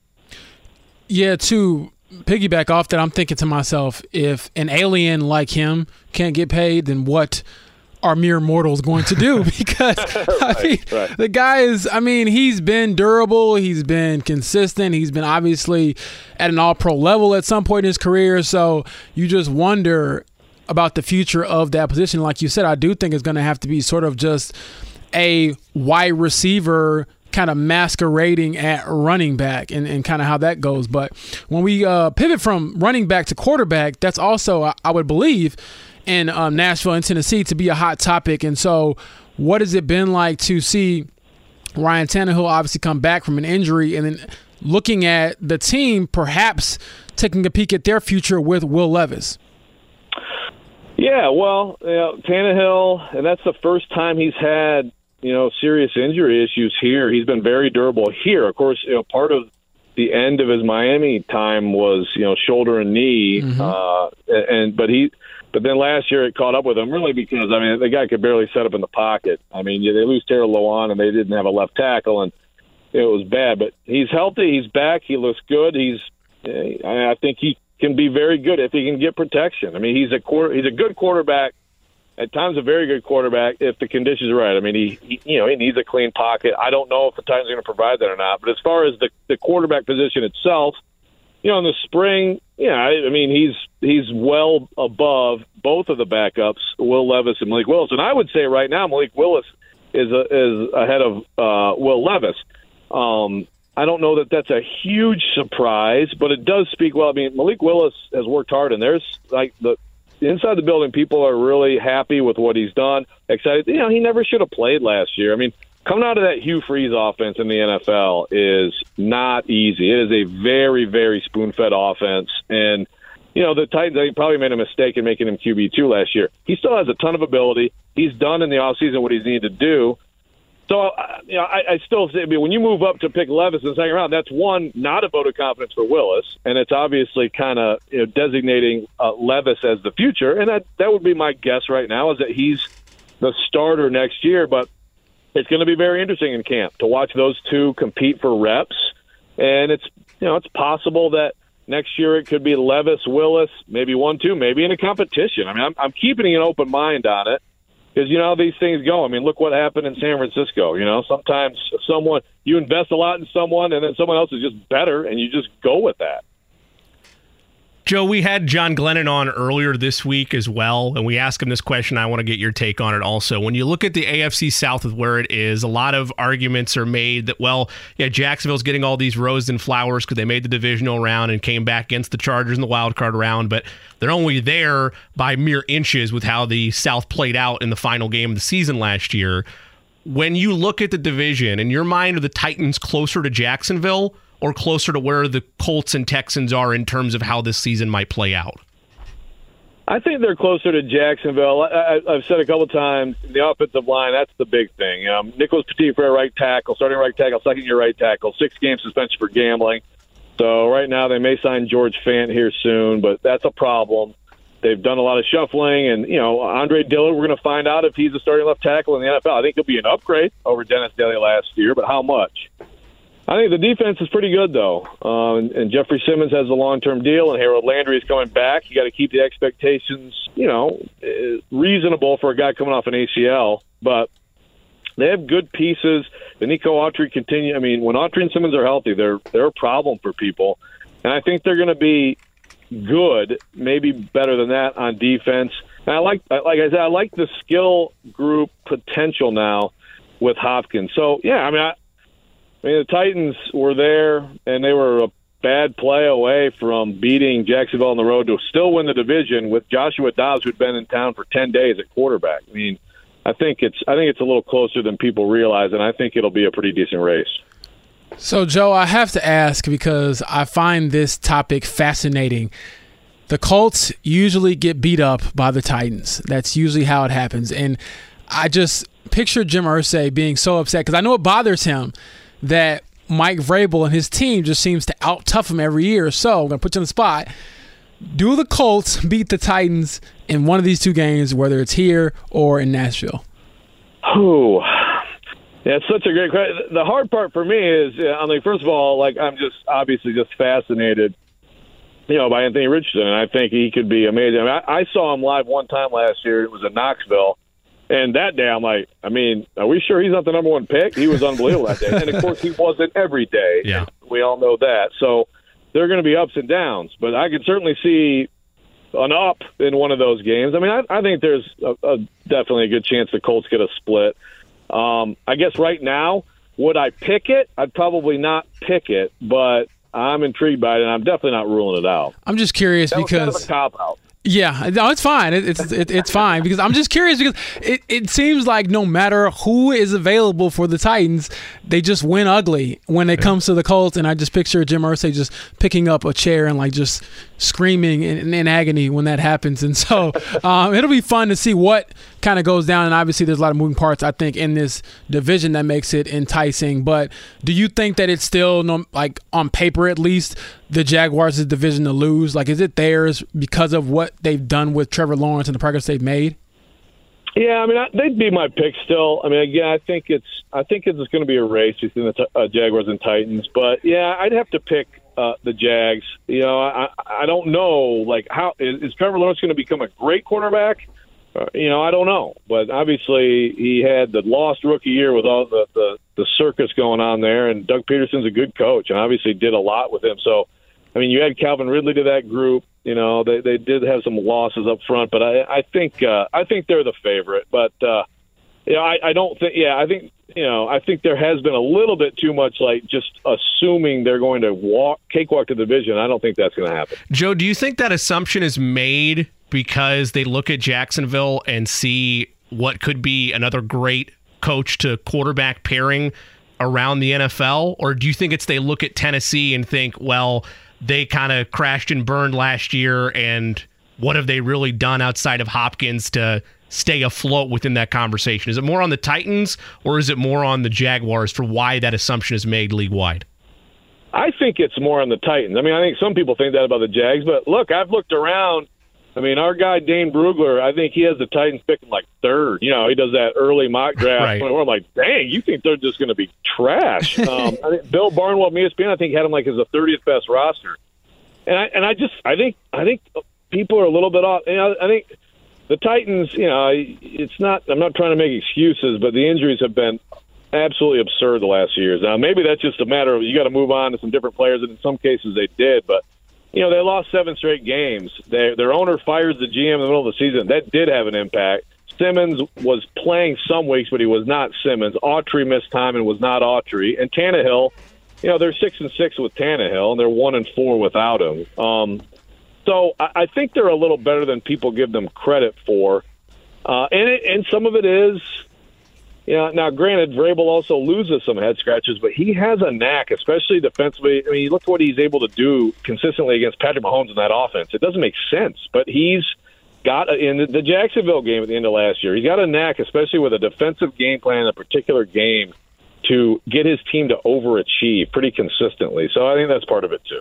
Yeah, to piggyback off that, I'm thinking to myself, if an alien like him can't get paid, then what are mere mortals going to do? Because the guy is, he's been durable, he's been consistent, he's been obviously at an all-pro level at some point in his career. So you just wonder about the future of that position. Like you said, I do think it's going to have to be sort of just a wide receiver kind of masquerading at running back and kind of how that goes. But when we pivot from running back to quarterback, that's also, I would believe, in Nashville and Tennessee to be a hot topic. And so what has it been like to see Ryan Tannehill obviously come back from an injury and then looking at the team perhaps taking a peek at their future with Will Levis? Yeah, well, Tannehill, and that's the first time he's had, serious injury issues here. He's been very durable here. Of course, part of the end of his Miami time was, shoulder and knee. Mm-hmm. But then last year it caught up with him, really, because, the guy could barely set up in the pocket. They lose Taylor Lewan, and they didn't have a left tackle, and it was bad. But he's healthy. He's back. He looks good. I think he can be very good if he can get protection. He's a good quarterback. At times, a very good quarterback if the conditions are right. He needs a clean pocket. I don't know if the Titans are going to provide that or not. But as far as the quarterback position itself, in the spring, he's well above both of the backups, Will Levis and Malik Willis. And I would say right now Malik Willis is ahead of Will Levis. I don't know that that's a huge surprise, but it does speak well. Malik Willis has worked hard, and there's like the inside the building, people are really happy with what he's done. Excited, he never should have played last year. Coming out of that Hugh Freeze offense in the NFL is not easy. It is a very, very spoon-fed offense. And, the Titans, they probably made a mistake in making him QB2 last year. He still has a ton of ability. He's done in the offseason what he's needed to do. So, I still say, when you move up to pick Levis in the second round, that's one, not a vote of confidence for Willis. And it's obviously kind of designating Levis as the future. And that would be my guess right now is that he's the starter next year. But it's going to be very interesting in camp to watch those two compete for reps. And it's possible that Next year it could be Levis, Willis, maybe 1-2, maybe in a competition. I mean, I'm keeping an open mind on it because you know how these things go. I mean, look what happened in San Francisco. You know, sometimes someone you invest a lot in someone, and then someone else is just better, and you just go with that. Joe, we had John Glennon on earlier this week as well, and we asked him this question. I want to get your take on it also. When you look at the AFC South of where it is, a lot of arguments are made that, well, yeah, Jacksonville's getting all these roses and flowers because they made the divisional round and came back against the Chargers in the wild card round, but they're only there by mere inches with how the South played out in the final game of the season last year. When you look at the division, in your mind, are the Titans closer to Jacksonville or closer to where the Colts and Texans are in terms of how this season might play out? I think they're closer to Jacksonville. I've said a couple times, the offensive line, that's the big thing. Nicholas Petitfrere, right tackle, starting right tackle, second-year right tackle, 6-game suspension for gambling. So right now they may sign George Fant here soon, but that's a problem. They've done a lot of shuffling, and, you know, Andre Dillard, we're going to find out if he's a starting left tackle in the NFL. I think he'll be an upgrade over Dennis Daly last year, but how much? I think the defense is pretty good, though. And Jeffrey Simmons has a long-term deal, and Harold Landry is coming back. You got to keep the expectations, you know, reasonable for a guy coming off an ACL. But they have good pieces. The Nico Autry continue. I mean, when Autry and Simmons are healthy, they're a problem for people. And I think they're going to be good, maybe better than that on defense. And I like the skill group potential now with Hopkins. So yeah, I mean, the Titans were there, and they were a bad play away from beating Jacksonville on the road to still win the division with Joshua Dobbs, who'd been in town for 10 days at quarterback. I mean, I think it's a little closer than people realize, and I think it'll be a pretty decent race. So, Joe, I have to ask because I find this topic fascinating. The Colts usually get beat up by the Titans. That's usually how it happens. And I just picture Jim Irsay being so upset because I know it bothers him that Mike Vrabel and his team just seems to out-tough him every year. So I'm going to put you on the spot. Do the Colts beat the Titans in one of these two games, whether it's here or in Nashville? Oh, yeah, it's such a great question. The hard part for me is, I mean, first of all, like I'm just obviously just fascinated, you know, by Anthony Richardson, and I think he could be amazing. I mean, I saw him live one time last year. It was in Knoxville. And that day, I'm like, I mean, are we sure he's not the number one pick? He was unbelievable that day. And, of course, he wasn't every day. Yeah. We all know that. So there are going to be ups and downs. But I could certainly see an up in one of those games. I mean, I think there's definitely a good chance the Colts get a split. I guess right now, would I pick it? I'd probably not pick it. But I'm intrigued by it, and I'm definitely not ruling it out. I'm just curious that because was kind of a cop-out. Yeah, no, it's fine. It's fine because I'm just curious because it seems like no matter who is available for the Titans, they just win ugly when it comes to the Colts. And I just picture Jim Irsay just picking up a chair and like just screaming in agony when that happens. And so it'll be fun to see what kind of goes down. And obviously there's a lot of moving parts, I think, in this division that makes it enticing. But do you think that it's still, like on paper at least, the Jaguars' division to lose? Like, is it theirs because of what they've done with Trevor Lawrence and the progress they've made? Yeah, I mean, they'd be my pick still. I mean, again, I think it's going to be a race between the Jaguars and Titans. But yeah, I'd have to pick the Jags. You know, I don't know. Like, how is Trevor Lawrence going to become a great quarterback? You know, I don't know. But obviously, he had the lost rookie year with all the circus going on there, and Doug Peterson's a good coach, and obviously did a lot with him. So, I mean, you had Calvin Ridley to that group. You know, they did have some losses up front, but I think they're the favorite. But you know, I don't think. Yeah, I think, you know, I think there has been a little bit too much like just assuming they're going to cakewalk to the division. I don't think that's going to happen. Joe, do you think that assumption is made because they look at Jacksonville and see what could be another great coach to quarterback pairing around the NFL, or do you think it's they look at Tennessee and think, well, they kind of crashed and burned last year, and what have they really done outside of Hopkins to stay afloat within that conversation? Is it more on the Titans, or is it more on the Jaguars for why that assumption is made league-wide? I think it's more on the Titans. I mean, I think some people think that about the Jags, but look, I've looked around. I mean, our guy, Dane Brugler, I think he has the Titans picking like third. You know, he does that early mock draft. Right. Where I'm like, dang, you think they're just going to be trash. I think Bill Barnwell from ESPN, I think, had him like as the 30th best roster. I think people are a little bit off. I think the Titans, it's not. I'm not trying to make excuses, but the injuries have been absolutely absurd the last few years. Now, maybe that's just a matter of you got to move on to some different players, and in some cases they did. But they lost 7 straight games. Their owner fires the GM in the middle of the season. That did have an impact. Simmons was playing some weeks, but he was not Simmons. Autry missed time and was not Autry. And Tannehill, they're 6-6 with Tannehill, and they're 1-4 without him. So I think they're a little better than people give them credit for. And some of it is, now granted, Vrabel also loses some head scratches, but he has a knack, especially defensively. I mean, look what he's able to do consistently against Patrick Mahomes in that offense. It doesn't make sense, but he's got in the Jacksonville game at the end of last year. He got a knack, especially with a defensive game plan in a particular game, to get his team to overachieve pretty consistently. So I think that's part of it too.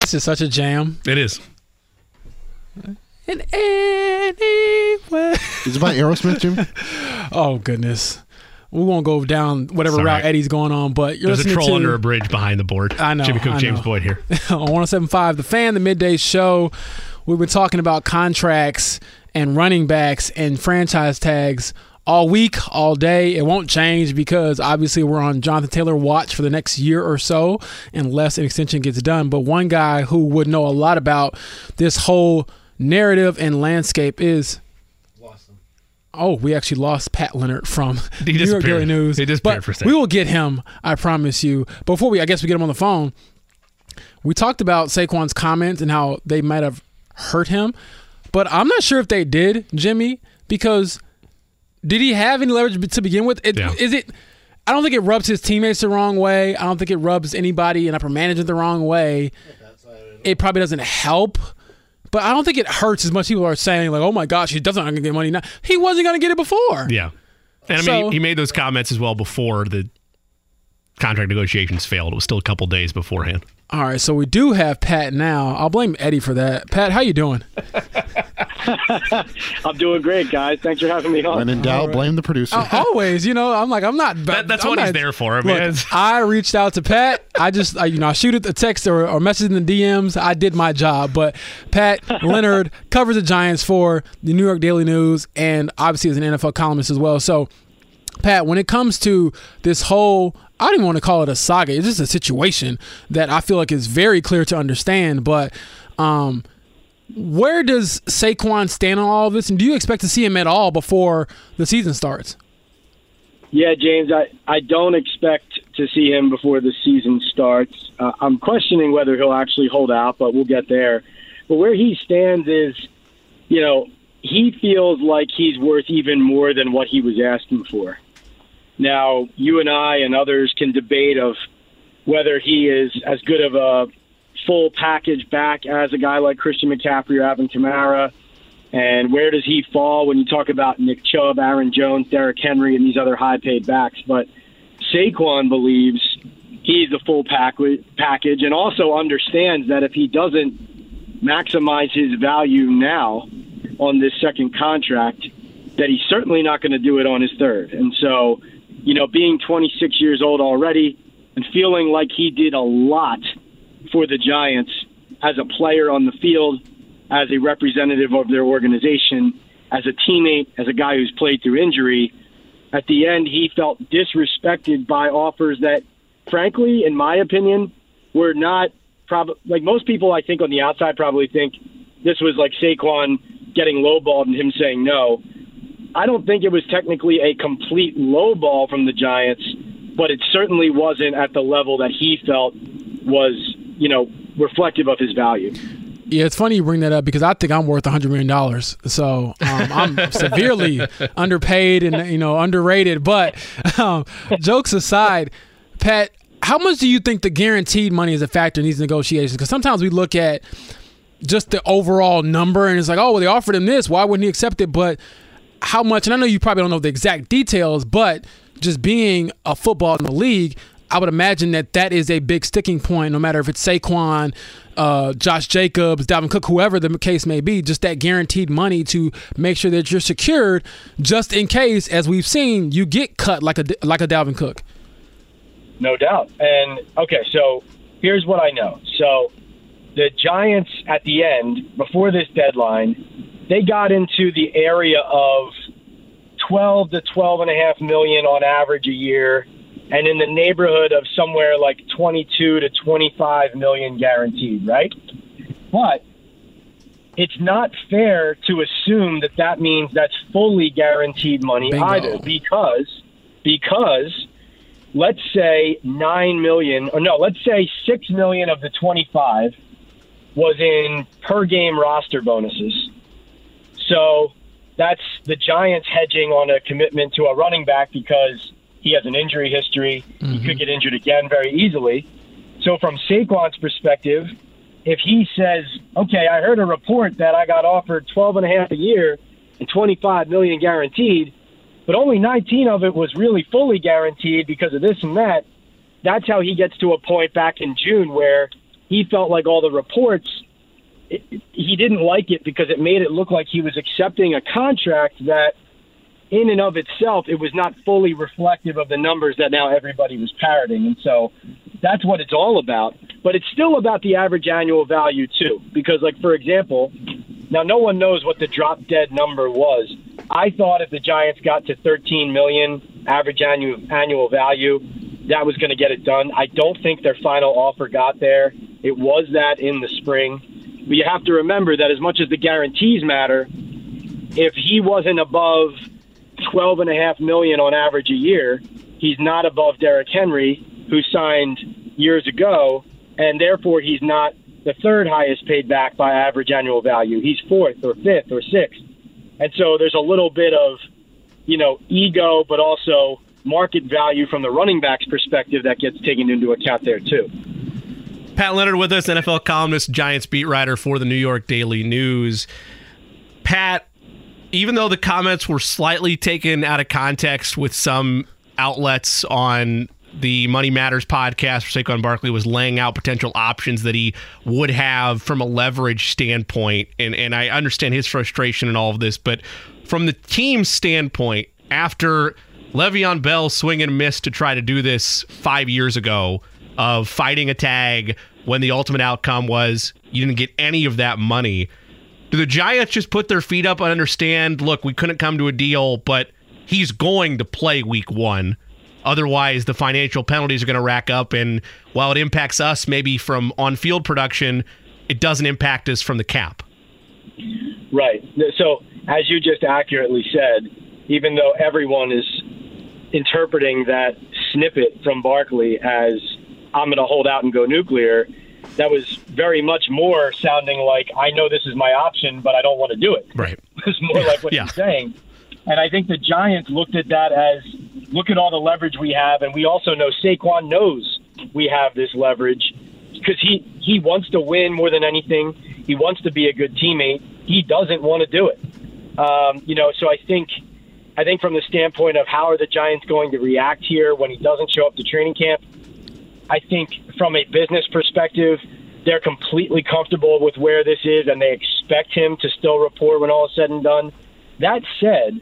This is such a jam. It is. In any way. Is it by Aerosmith, Jimmy? Oh, goodness. We won't go down whatever route Eddie's going on, but you're listening to... There's a troll under a bridge behind the board. I know. Jimmy Cook, James Boyd here. On 107.5, The Fan, the midday show. We've been talking about contracts and running backs and franchise tags all week, all day. It won't change because obviously we're on Jonathan Taylor watch for the next year or so unless an extension gets done. But one guy who would know a lot about this whole narrative and landscape is... we actually lost Pat Leonard from New York Daily News. He disappeared for a second. We will get him, I promise you. Before we get him on the phone, we talked about Saquon's comments and how they might have hurt him. But I'm not sure if they did, Jimmy, because... Did he have any leverage to begin with? I don't think it rubs his teammates the wrong way. I don't think it rubs anybody in upper management the wrong way. It probably doesn't help, but I don't think it hurts as much. People are saying like, "Oh my gosh, he doesn't going to get money now." He wasn't going to get it before. Yeah, and I mean, he made those comments as well before the contract negotiations failed. It was still a couple days beforehand. All right, so we do have Pat now. I'll blame Eddie for that. Pat, how you doing? I'm doing great, guys. Thanks for having me on. When in doubt, blame the producer. Always, you know, I'm like, I'm not. That's I'm what not, he's there for. Man. Look, I reached out to Pat. I just, you know, I shoot at the text or message in the DMs. I did my job. But Pat Leonard covers the Giants for the New York Daily News and obviously is an NFL columnist as well. So, Pat, when it comes to this whole, I don't even want to call it a saga. It's just a situation that I feel like is very clear to understand. But, where does Saquon stand on all of this, and do you expect to see him at all before the season starts? Yeah, James, I don't expect to see him before the season starts. I'm questioning whether he'll actually hold out, but we'll get there. But where he stands is, you know, he feels like he's worth even more than what he was asking for. Now, you and I and others can debate of whether he is as good of a full package back as a guy like Christian McCaffrey or Alvin Kamara, and where does he fall when you talk about Nick Chubb, Aaron Jones, Derrick Henry, and these other high-paid backs. But Saquon believes he's the full package and also understands that if he doesn't maximize his value now on this second contract, that he's certainly not going to do it on his third. And so, you know, being 26 years old already and feeling like he did a lot for the Giants as a player on the field, as a representative of their organization, as a teammate, as a guy who's played through injury. At the end, he felt disrespected by offers that, frankly, in my opinion, were not like most people I think on the outside probably think this was like Saquon getting lowballed and him saying no. I don't think it was technically a complete lowball from the Giants, but it certainly wasn't at the level that he felt was, you know, reflective of his value. Yeah, it's funny you bring that up because I think I'm worth $100 million. So I'm severely underpaid and, you know, underrated. But jokes aside, Pat, how much do you think the guaranteed money is a factor in these negotiations? Because sometimes we look at just the overall number and it's like, oh, well, they offered him this. Why wouldn't he accept it? But how much? And I know you probably don't know the exact details, but just being a football in the league, I would imagine that that is a big sticking point, no matter if it's Saquon, Josh Jacobs, Dalvin Cook, whoever the case may be, just that guaranteed money to make sure that you're secured just in case, as we've seen, you get cut like a Dalvin Cook. No doubt. And, okay, so here's what I know. So the Giants at the end, before this deadline, they got into the area of $12 to $12.5 million on average a year, and in the neighborhood of somewhere like 22 to 25 million guaranteed, right? But it's not fair to assume that that means that's fully guaranteed money. Bingo. Either, because let's say 9 million, or no, let's say 6 million of the 25 was in per game roster bonuses. So that's the Giants hedging on a commitment to a running back because he has an injury history. Mm-hmm. He could get injured again very easily. So from Saquon's perspective, if he says, okay, I heard a report that I got offered 12 and a half a year and 25 million guaranteed, but only 19 of it was really fully guaranteed because of this and that, that's how he gets to a point back in June where he felt like all the reports, he didn't like it because it made it look like he was accepting a contract that in and of itself, it was not fully reflective of the numbers that now everybody was parroting. And so that's what it's all about. But it's still about the average annual value, too. Because, like, for example, now no one knows what the drop-dead number was. I thought if the Giants got to $13 million average annual value, that was going to get it done. I don't think their final offer got there. It was that in the spring. But you have to remember that as much as the guarantees matter, if he wasn't above $12.5 million on average a year, he's not above Derrick Henry, who signed years ago, and therefore he's not the third highest paid back by average annual value. He's fourth or fifth or sixth. And so there's a little bit of, you know, ego, but also market value from the running back's perspective that gets taken into account there too. Pat Leonard with us, NFL columnist, Giants beat writer for the New York Daily News. Pat, even though the comments were slightly taken out of context with some outlets on the Money Matters podcast for Saquon Barkley was laying out potential options that he would have from a leverage standpoint. And I understand his frustration in all of this, but from the team's standpoint, after Le'Veon Bell swing and miss to try to do this 5 years ago of fighting a tag when the ultimate outcome was you didn't get any of that money, do the Giants just put their feet up and understand, look, we couldn't come to a deal, but he's going to play week one? Otherwise, the financial penalties are going to rack up, and while it impacts us maybe from on-field production, it doesn't impact us from the cap. Right. So, as you just accurately said, even though everyone is interpreting that snippet from Barkley as, I'm going to hold out and go nuclear, that was very much more sounding like, I know this is my option, but I don't want to do it. Right. It was more like what he's saying. And I think the Giants looked at that as, look at all the leverage we have, and we also know Saquon knows we have this leverage because he wants to win more than anything. He wants to be a good teammate. He doesn't want to do it. So I think from the standpoint of how are the Giants going to react here when he doesn't show up to training camp, I think from a business perspective, they're completely comfortable with where this is, and they expect him to still report when all is said and done. That said,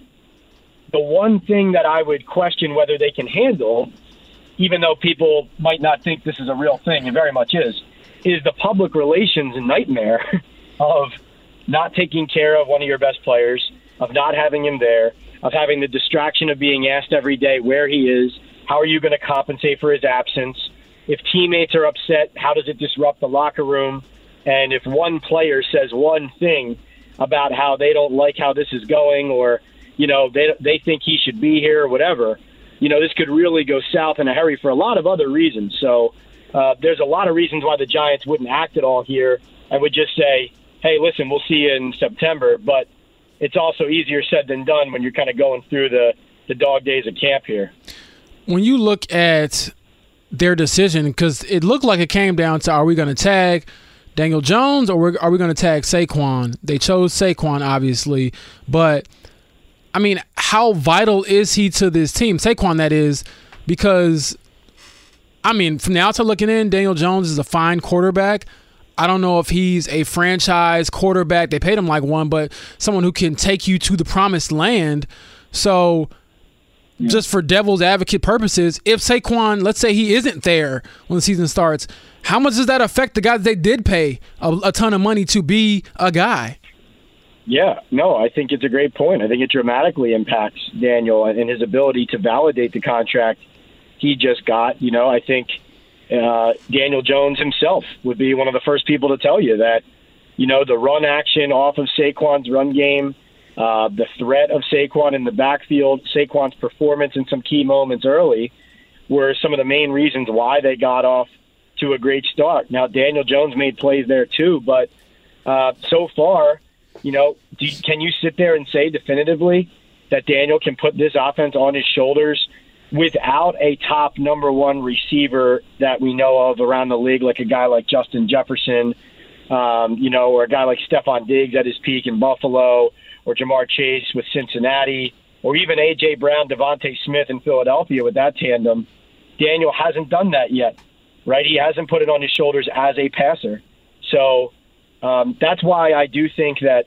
the one thing that I would question whether they can handle, even though people might not think this is a real thing, it very much is the public relations nightmare of not taking care of one of your best players, of not having him there, of having the distraction of being asked every day where he is, how are you going to compensate for his absence? If teammates are upset, how does it disrupt the locker room? And if one player says one thing about how they don't like how this is going, or they think he should be here or whatever, this could really go south in a hurry for a lot of other reasons. So there's a lot of reasons why the Giants wouldn't act at all here and would just say, hey, listen, we'll see you in September. But it's also easier said than done when you're kind of going through the dog days of camp here. When you look at their decision, because it looked like it came down to, are we going to tag Daniel Jones or are we going to tag Saquon? They chose Saquon, obviously, but I mean, how vital is he to this team? Saquon, that is, because, I mean, from the outside looking in, Daniel Jones is a fine quarterback. I don't know if he's a franchise quarterback. They paid him like one, but someone who can take you to the promised land. So just for devil's advocate purposes, if Saquon, let's say he isn't there when the season starts, how much does that affect the guys they did pay a ton of money to be a guy? Yeah, no, I think it's a great point. I think it dramatically impacts Daniel and his ability to validate the contract he just got. I think Daniel Jones himself would be one of the first people to tell you that, the run action off of Saquon's run game, the threat of Saquon in the backfield, Saquon's performance in some key moments early were some of the main reasons why they got off to a great start. Now, Daniel Jones made plays there too, but so far, can you sit there and say definitively that Daniel can put this offense on his shoulders without a top number one receiver that we know of around the league, like a guy like Justin Jefferson, or a guy like Stephon Diggs at his peak in Buffalo, or Jamar Chase with Cincinnati, or even A.J. Brown, Devontae Smith in Philadelphia with that tandem? Daniel hasn't done that yet, right? He hasn't put it on his shoulders as a passer. So that's why I do think that,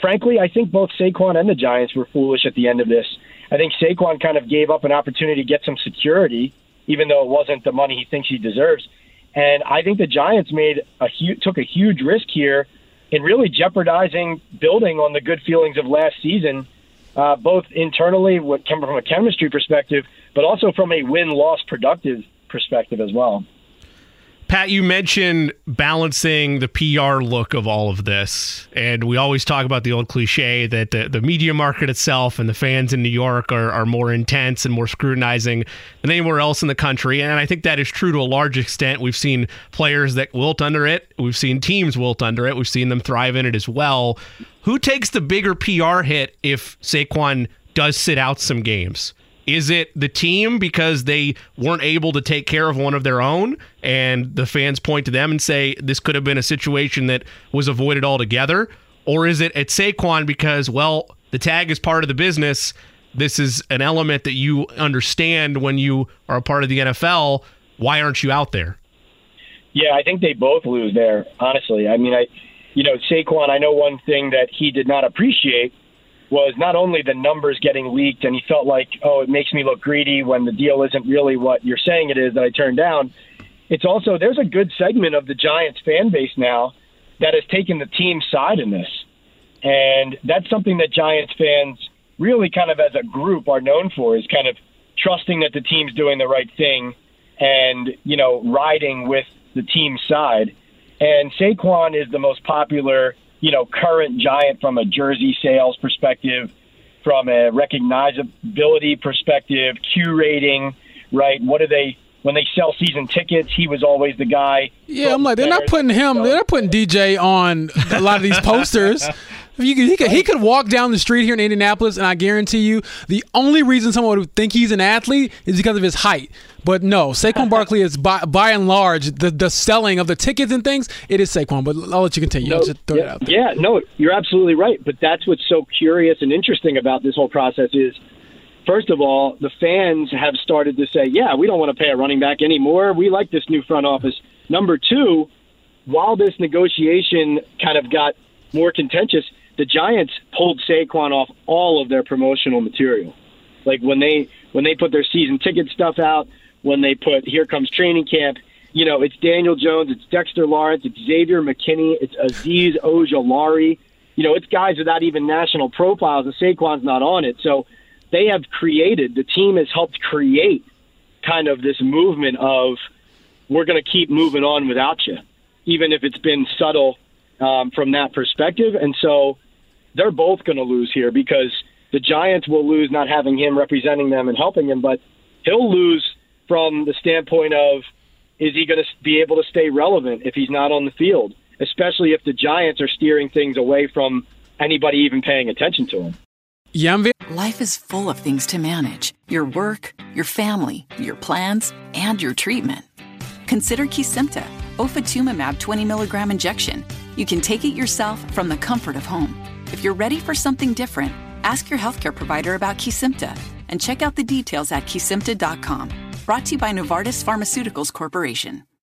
frankly, I think both Saquon and the Giants were foolish at the end of this. I think Saquon kind of gave up an opportunity to get some security, even though it wasn't the money he thinks he deserves. And I think the Giants took a huge risk here in really jeopardizing building on the good feelings of last season, both internally from a chemistry perspective, but also from a win-loss productive perspective as well. Pat, you mentioned balancing the PR look of all of this, and we always talk about the old cliche that the media market itself and the fans in New York are more intense and more scrutinizing than anywhere else in the country, and I think that is true to a large extent. We've seen players that wilt under it. We've seen teams wilt under it. We've seen them thrive in it as well. Who takes the bigger PR hit if Saquon does sit out some games? Is it the team because they weren't able to take care of one of their own and the fans point to them and say this could have been a situation that was avoided altogether? Or is it at Saquon because, the tag is part of the business this is an element that you understand when you are a part of the NFL. Why aren't you out there? Yeah, I think they both lose there, honestly. I mean, Saquon, I know one thing that he did not appreciate was not only the numbers getting leaked, and he felt like, oh, it makes me look greedy when the deal isn't really what you're saying it is that I turned down. It's also, there's a good segment of the Giants fan base now that has taken the team's side in this. And that's something that Giants fans really kind of as a group are known for, is kind of trusting that the team's doing the right thing and, riding with the team's side. And Saquon is the most popular, current Giant from a jersey sales perspective, from a recognizability perspective, Q rating, right? What are they? When they sell season tickets, he was always the guy. Yeah, I'm like, they're not putting him, they're not putting DJ on a lot of these posters. He could walk down the street here in Indianapolis, and I guarantee you the only reason someone would think he's an athlete is because of his height. But no, Saquon Barkley is by and large, the selling of the tickets and things, it is Saquon. But I'll let you continue. You're absolutely right. But that's what's so curious and interesting about this whole process is, first of all, the fans have started to say, yeah, we don't want to pay a running back anymore. We like this new front office. Number two, while this negotiation kind of got more contentious, the Giants pulled Saquon off all of their promotional material. Like when they put their season ticket stuff out, when they put Here Comes Training Camp, it's Daniel Jones, it's Dexter Lawrence, it's Xavier McKinney, it's Azeez Ojulari. It's guys without even national profiles, and Saquon's not on it. So they have created, the team has helped create kind of this movement of, we're going to keep moving on without you, even if it's been subtle from that perspective. And so they're both going to lose here, because the Giants will lose not having him representing them and helping him, but he'll lose from the standpoint of, is he going to be able to stay relevant if he's not on the field, especially if the Giants are steering things away from anybody even paying attention to him. Life is full of things to manage. Your work, your family, your plans, and your treatment. Consider Kesimpta, ofatumumab 20 milligram injection. You can take it yourself from the comfort of home. If you're ready for something different, ask your healthcare provider about Kesimpta and check out the details at Kesimpta.com. Brought to you by Novartis Pharmaceuticals Corporation.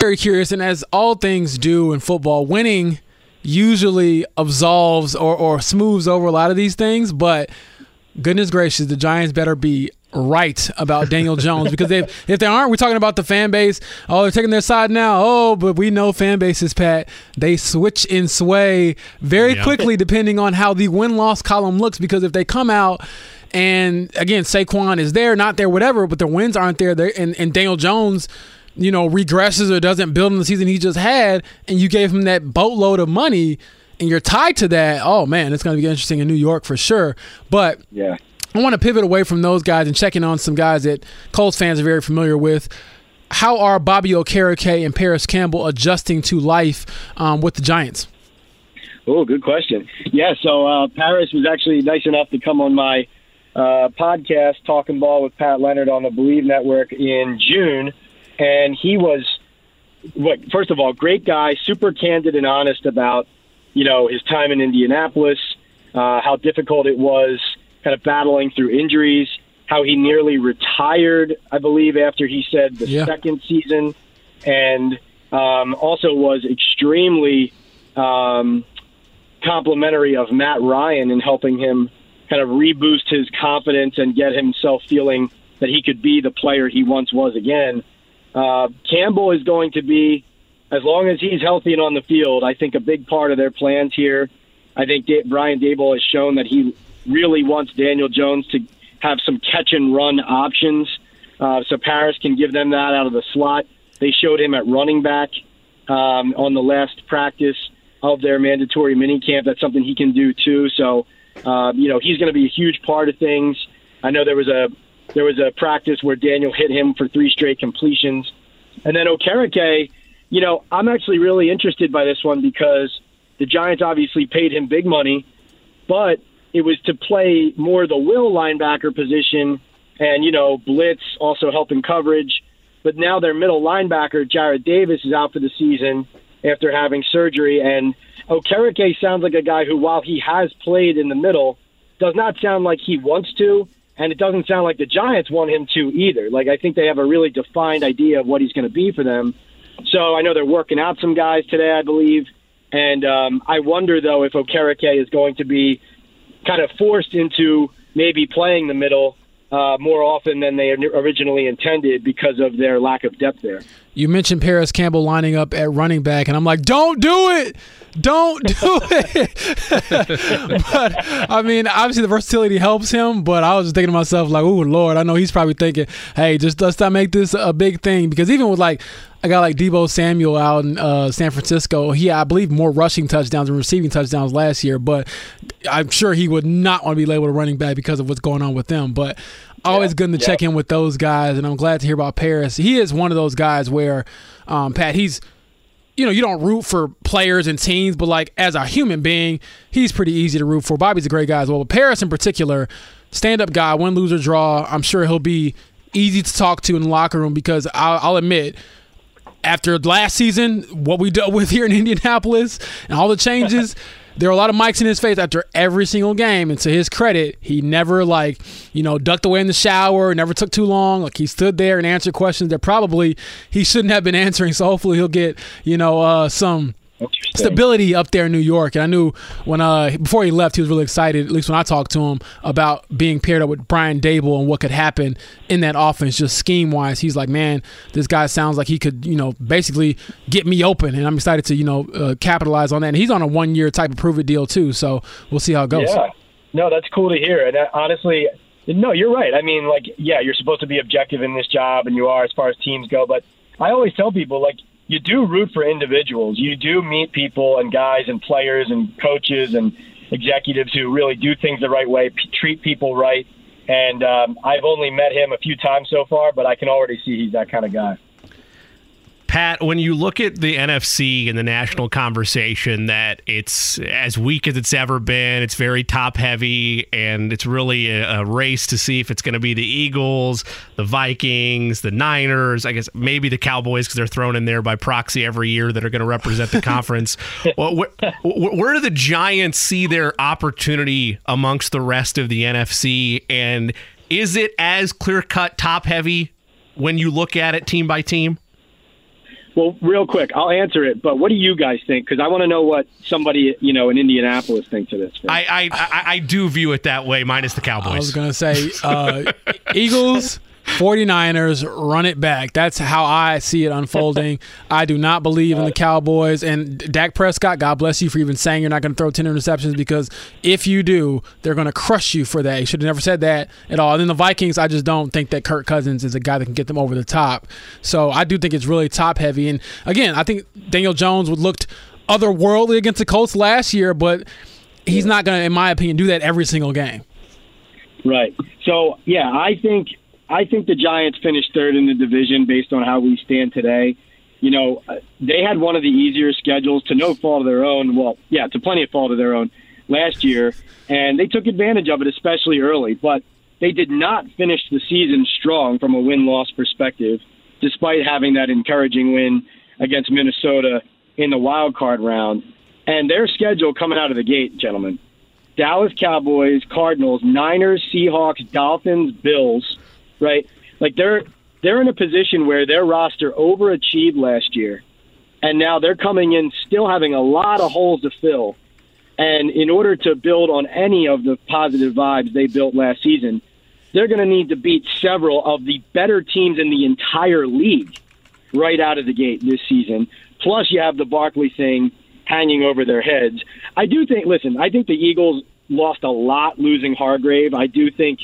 Very curious, and as all things do in football, winning usually absolves or smooths over a lot of these things, but goodness gracious, the Giants better be right about Daniel Jones, because if they aren't, we're talking about the fan base. Oh, they're taking their side now. Oh, but we know fan bases, Pat. They switch and sway very quickly depending on how the win-loss column looks, because if they come out and, again, Saquon is there, not there, whatever, but the wins aren't there, and Daniel Jones regresses or doesn't build in the season he just had, and you gave him that boatload of money and you're tied to that, oh man, it's going to be interesting in New York for sure. But yeah, I want to pivot away from those guys and check in on some guys that Colts fans are very familiar with. How are Bobby Okereke and Parris Campbell adjusting to life with the Giants? Oh, good question. Yeah, so Parris was actually nice enough to come on my podcast, Talking Ball with Pat Leonard on the Believe Network in June. And he was, first of all, great guy, super candid and honest about, his time in Indianapolis, how difficult it was kind of battling through injuries, how he nearly retired, I believe, after he said the second season, and also was extremely complimentary of Matt Ryan in helping him kind of reboost his confidence and get himself feeling that he could be the player he once was again. Campbell is going to be, as long as he's healthy and on the field, I think a big part of their plans here. I think Brian Daboll has shown that he really wants Daniel Jones to have some catch-and-run options, so Parris can give them that out of the slot. They showed him at running back on the last practice of their mandatory minicamp. That's something he can do too. So, he's going to be a huge part of things. I know there was a practice where Daniel hit him for three straight completions. And then Okereke, you know, I'm actually really interested by this one because the Giants obviously paid him big money, but it was to play more the will linebacker position and, you know, blitz, also helping coverage. But now their middle linebacker, Jarrad Davis, is out for the season after having surgery. And Okereke sounds like a guy who, while he has played in the middle, does not sound like he wants to. And it doesn't sound like the Giants want him to either. Like, I think they have a really defined idea of what he's going to be for them. So I know they're working out some guys today, I believe. And I wonder, though, if Okereke is going to be kind of forced into maybe playing the middle more often than they originally intended because of their lack of depth there. You mentioned Parris Campbell lining up at running back, and I'm like, don't do it! Don't do it! But, I mean, obviously the versatility helps him, but I was just thinking to myself, like, oh, Lord, I know he's probably thinking, hey, just let's not make this a big thing. Because even with, like, a guy like Deebo Samuel out in San Francisco, he, I believe, more rushing touchdowns and receiving touchdowns last year, but I'm sure he would not want to be labeled a running back because of what's going on with them. But always good to check in with those guys, and I'm glad to hear about Parris. He is one of those guys where, Pat, he's, you know, you don't root for players and teams, but, like, as a human being, he's pretty easy to root for. Bobby's a great guy as well. But Parris in particular, stand-up guy, win, lose, or draw, I'm sure he'll be easy to talk to in the locker room because I'll admit – after last season, what we dealt with here in Indianapolis and all the changes, there were a lot of mics in his face after every single game. And to his credit, he never, like, you know, ducked away in the shower, never took too long. Like, he stood there and answered questions that probably he shouldn't have been answering. So hopefully he'll get, you know, some stability up there in New York. And I knew when before he left, he was really excited, at least when I talked to him, about being paired up with Brian Daboll and what could happen in that offense, just scheme-wise. He's like, man, this guy sounds like he could, you know, basically get me open. And I'm excited to, you know, capitalize on that. And he's on a one-year type of prove-it deal, too. So we'll see how it goes. Yeah. No, that's cool to hear. And honestly, no, you're right. I mean, like, yeah, you're supposed to be objective in this job, and you are as far as teams go. But I always tell people, like, you do root for individuals. You do meet people and guys and players and coaches and executives who really do things the right way, treat people right. And I've only met him a few times so far, but I can already see he's that kind of guy. Pat, when you look at the NFC and the national conversation, that it's as weak as it's ever been, it's very top-heavy, and it's really a race to see if it's going to be the Eagles, the Vikings, the Niners, I guess maybe the Cowboys because they're thrown in there by proxy every year that are going to represent the conference. Well, where do the Giants see their opportunity amongst the rest of the NFC, and is it as clear-cut top-heavy when you look at it team by team? Well, real quick, I'll answer it, but what do you guys think? Because I want to know what somebody, you know, in Indianapolis thinks of this. I do view it that way, minus the Cowboys. I was going to say Eagles, 49ers, run it back. That's how I see it unfolding. I do not believe in the Cowboys. And Dak Prescott, God bless you for even saying you're not going to throw 10 interceptions because if you do, they're going to crush you for that. You should have never said that at all. And then the Vikings, I just don't think that Kirk Cousins is a guy that can get them over the top. So I do think it's really top-heavy. And, again, I think Daniel Jones would looked otherworldly against the Colts last year, but he's not going to, in my opinion, do that every single game. Right. So, yeah, I think the Giants finished third in the division based on how we stand today. You know, they had one of the easier schedules to no fault of their own. Well, yeah, to plenty of fault of their own last year. And they took advantage of it, especially early. But they did not finish the season strong from a win-loss perspective, despite having that encouraging win against Minnesota in the wild card round. And their schedule coming out of the gate, gentlemen, Dallas Cowboys, Cardinals, Niners, Seahawks, Dolphins, Bills, right? Like they're in a position where their roster overachieved last year, and now they're coming in still having a lot of holes to fill. And in order to build on any of the positive vibes they built last season, they're going to need to beat several of the better teams in the entire league right out of the gate this season. Plus, you have the Barkley thing hanging over their heads. I do think, listen, I think the Eagles lost a lot losing Hargrave. I do think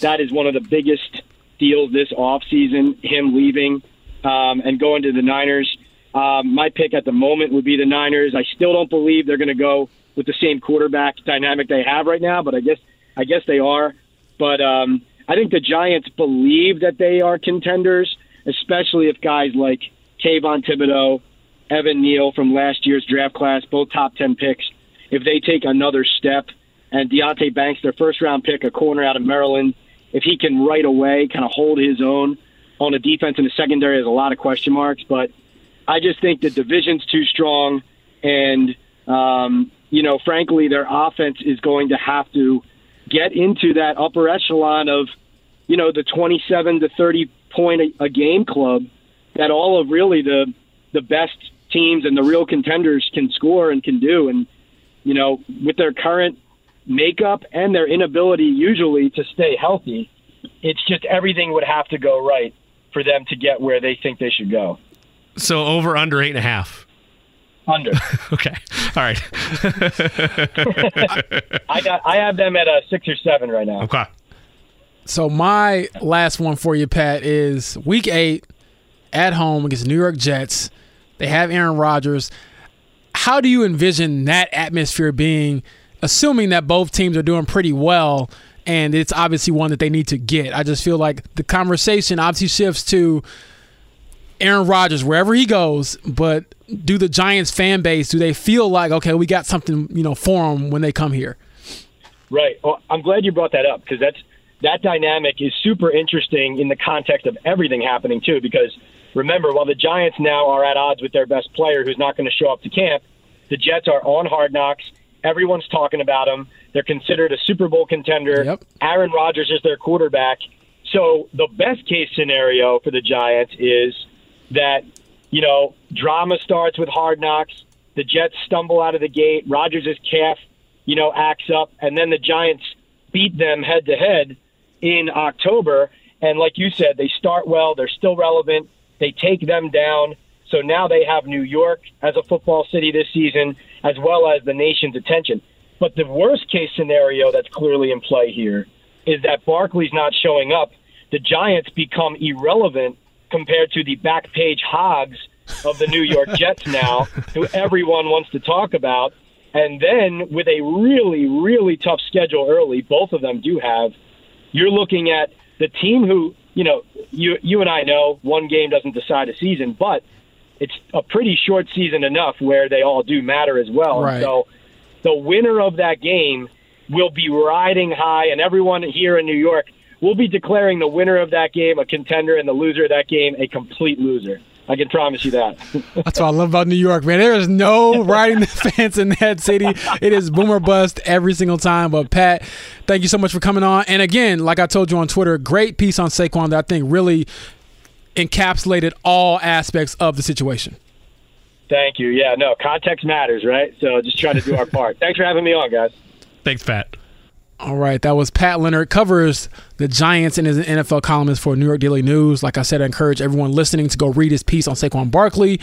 that is one of the biggest deal this offseason, him leaving and going to the Niners. My pick at the moment would be the Niners. I still don't believe they're going to go with the same quarterback dynamic they have right now, but I guess they are. But I think the Giants believe that they are contenders, especially if guys like Kayvon Thibodeau, Evan Neal from last year's draft class, both top 10 picks, if they take another step, and Deonte Banks, their first-round pick, a corner out of Maryland, if he can right away kind of hold his own on a defense in the secondary, there's a lot of question marks. But I just think the division's too strong, and, you know, frankly, their offense is going to have to get into that upper echelon of, you know, the 27 to 30 point a game club that all of really the best teams and the real contenders can score and can do. And, you know, with their current makeup and their inability usually to stay healthy, it's just everything would have to go right for them to get where they think they should go. So over, under 8.5? Under. Okay. All right. I have them at a 6 or 7 right now. Okay. So my last one for you, Pat, is week 8 at home against the New York Jets. They have Aaron Rodgers. How do you envision that atmosphere being, assuming that both teams are doing pretty well, and it's obviously one that they need to get? I just feel like the conversation obviously shifts to Aaron Rodgers, wherever he goes, but do the Giants fan base, do they feel like, okay, we got something, you know, for them when they come here? Right. Well, I'm glad you brought that up, because that dynamic is super interesting in the context of everything happening too, because remember, while the Giants now are at odds with their best player who's not going to show up to camp, the Jets are on Hard Knocks. Everyone's talking about them. They're considered a Super Bowl contender. Yep. Aaron Rodgers is their quarterback. So the best case scenario for the Giants is that, you know, drama starts with Hard Knocks. The Jets stumble out of the gate. Rodgers' calf, you know, acts up. And then the Giants beat them head-to-head in October. And like you said, they start well. They're still relevant. They take them down. So now they have New York as a football city this season, as well as the nation's attention. But the worst-case scenario that's clearly in play here is that Barkley's not showing up. The Giants become irrelevant compared to the back-page hogs of the New York Jets now, who everyone wants to talk about. And then with a really, really tough schedule early, both of them do have, you're looking at the team who, you know, you and I know one game doesn't decide a season, but it's a pretty short season enough where they all do matter as well. Right. So the winner of that game will be riding high, and everyone here in New York will be declaring the winner of that game a contender and the loser of that game a complete loser. I can promise you that. That's what I love about New York, man. There is no riding the fence in that city. It is boom or bust every single time. But, Pat, thank you so much for coming on. And, again, like I told you on Twitter, great piece on Saquon that I think really encapsulated all aspects of the situation. Thank you. Yeah, no, context matters, right? So just try to do our part. Thanks for having me on, guys. Thanks, Pat. All right, that was Pat Leonard, covers the Giants and is an NFL columnist for New York Daily News. Like I said, I encourage everyone listening to go read his piece on Saquon Barkley.